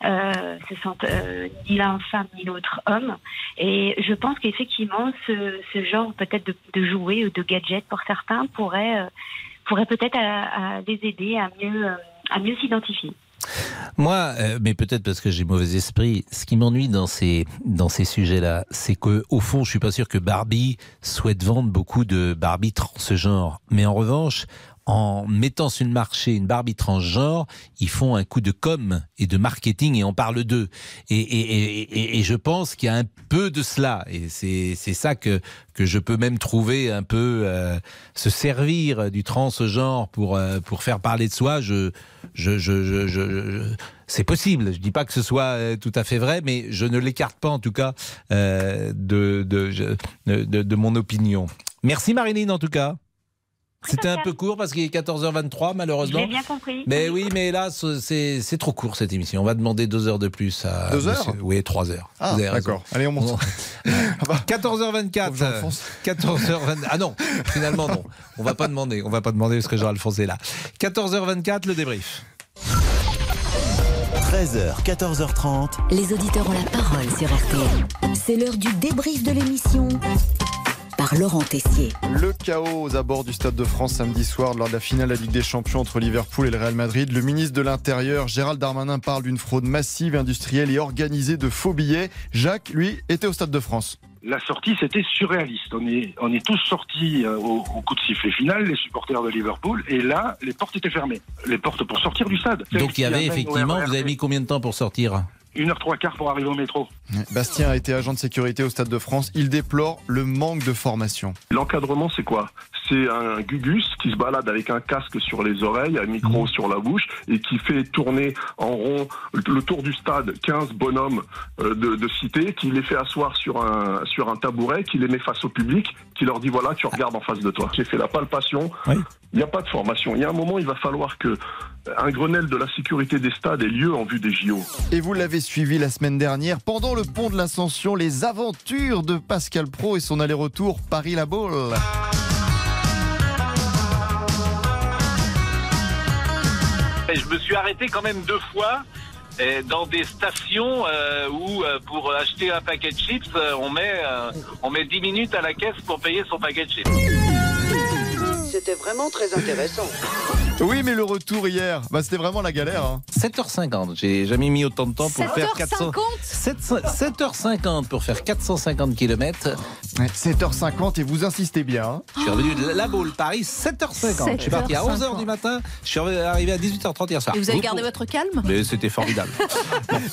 euh, se sentent euh, ni l'un femme ni l'autre homme. Et je pense qu'effectivement, ce, ce genre peut-être de, de jouets ou de gadgets pour certains pourrait, euh, pourrait peut-être à, à les aider à mieux, à mieux s'identifier. Moi, euh, mais peut-être parce que j'ai mauvais esprit, ce qui m'ennuie dans ces, dans ces sujets-là, c'est qu'au fond, je ne suis pas sûr que Barbie souhaite vendre beaucoup de Barbie transgenre. Mais en revanche, en mettant sur le marché une Barbie transgenre, ils font un coup de com et de marketing et on parle d'eux. Et, et, et, et je pense qu'il y a un peu de cela. Et c'est, c'est ça que, que je peux même trouver un peu... Euh, se servir du transgenre pour, euh, pour faire parler de soi, je, je, je, je, je, je, c'est possible. Je ne dis pas que ce soit euh, tout à fait vrai, mais je ne l'écarte pas en tout cas euh, de, de, je, de, de mon opinion. Merci Marilyn en tout cas. C'était un peu court parce qu'il est quatorze heures vingt-trois malheureusement. J'ai bien compris. Mais oui, mais là c'est, c'est trop court cette émission. On va demander deux heures de plus à deux heures. Monsieur... Oui, trois heures. Ah d'accord. Allez, on monte. quatorze heures vingt-quatre. quatorze heures vingt-quatre. Ah non, finalement non. On va pas demander. On va pas demander parce que Jean-Alphonse est là. quatorze heures vingt-quatre, le débrief. treize heures, quatorze heures trente. Les auditeurs ont la parole sur R T L. C'est l'heure du débrief de l'émission. Par Laurent Tessier. Le chaos aux abords du Stade de France samedi soir lors de la finale de la Ligue des Champions entre Liverpool et le Real Madrid. Le ministre de l'Intérieur, Gérald Darmanin, parle d'une fraude massive, industrielle et organisée de faux billets. Jacques, lui, était au Stade de France. La sortie, c'était surréaliste. On est, on est tous sortis au, au coup de sifflet final, les supporters de Liverpool, et là, les portes étaient fermées. Les portes pour sortir du stade. Donc il y avait effectivement, vous avez mis combien de temps pour sortir ? Une heure trois quarts pour arriver au métro. Bastien a été agent de sécurité au Stade de France. Il déplore le manque de formation. L'encadrement, c'est quoi ? C'est un gugus qui se balade avec un casque sur les oreilles, un micro mmh. sur la bouche et qui fait tourner en rond le tour du stade quinze bonhommes de, de cité, qui les fait asseoir sur un, sur un tabouret, qui les met face au public, qui leur dit voilà, tu regardes en face de toi. J'ai fait la palpation. Oui. Il n'y a pas de formation. Il y a un moment, il va falloir que un Grenelle de la sécurité des stades ait lieu en vue des J O. Et vous l'avez suivi la semaine dernière, pendant le pont de l'Ascension, les aventures de Pascal Praud et son aller-retour Paris-La Baule. Je me suis arrêté quand même deux fois dans des stations où pour acheter un paquet de chips, on met, on met dix minutes à la caisse pour payer son paquet de chips. C'était vraiment très intéressant. Oui, mais le retour hier, bah, c'était vraiment la galère. Hein. sept heures cinquante, j'ai jamais mis autant de temps pour faire quatre cents... sept heures cinquante pour faire quatre cent cinquante kilomètres. sept heures cinquante et vous insistez bien. Hein. Je suis revenu de La Baule, Paris, sept heures cinquante. Je suis parti à onze heures du matin, je suis arrivé à dix-huit heures trente hier soir. Et vous avez gardé votre calme ? Mais c'était formidable.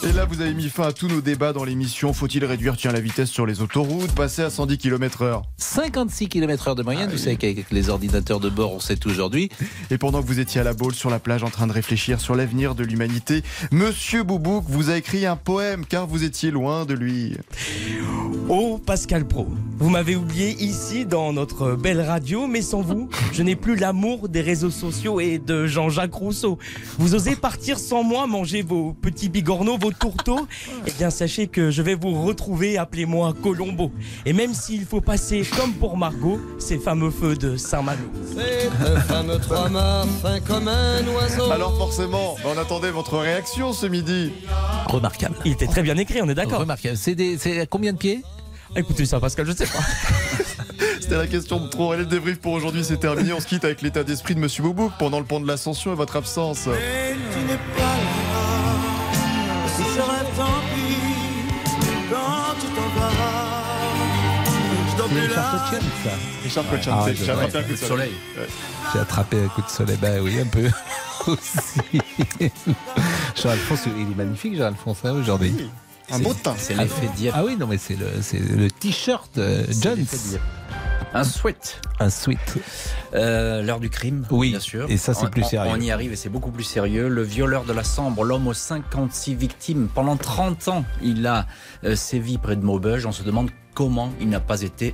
Et là, vous avez mis fin à tous nos débats dans l'émission. Faut-il réduire tiens, la vitesse sur les autoroutes, passer à cent dix kilomètres heure ? cinquante-six kilomètres heure de moyenne, ah, vous oui. savez qu'avec les ordinateurs de bord, on sait tout aujourd'hui. Et pendant que vous Vous étiez à La Baule, sur la plage, en train de réfléchir sur l'avenir de l'humanité. Monsieur Boubouk vous a écrit un poème, car vous étiez loin de lui. Oh, Pascal Praud, vous m'avez oublié ici, dans notre belle radio, mais sans vous, je n'ai plus l'amour des réseaux sociaux et de Jean-Jacques Rousseau. Vous osez partir sans moi, manger vos petits bigorneaux, vos tourteaux. Eh bien, sachez que je vais vous retrouver, appelez-moi Colombo. Et même s'il faut passer, comme pour Margot, ces fameux feux de Saint-Malo. Ces fameux trois mars. Comme un oiseau. Alors forcément, on attendait votre réaction ce midi. Remarquable. Il était très bien écrit, on est d'accord. Remarquable. C'est, des, c'est à combien de pieds ? Écoutez ça, Pascal, je ne sais pas. C'était la question de trop. Et le débrief pour aujourd'hui, c'est terminé. On se quitte avec l'état d'esprit de Monsieur Boubouk pendant le pont de l'Ascension et votre absence. Mais tu n'es pas là, ce sera tant pis quand tu t'en vas. C'est Richard Cochin, ça. Richard Cochin, ah, c'est attrapé ouais, un coup de soleil. Ouais. J'ai attrapé un coup de soleil, bah oui, un peu aussi. Jean-Alphonse, il est magnifique, Jean-Alphonse, hein, aujourd'hui. Oui, un beau teint. C'est l'effet Dieppe. Ah oui, non, mais c'est le, c'est le t-shirt euh, Jones. Un sweat. Un sweat. Euh, l'heure du crime, oui, bien sûr. Et ça, c'est on, plus sérieux. On y arrive et c'est beaucoup plus sérieux. Le violeur de la Sambre, l'homme aux cinquante-six victimes. Pendant trente ans, il a euh, sévi près de Maubeuge. On se demande comment il n'a pas été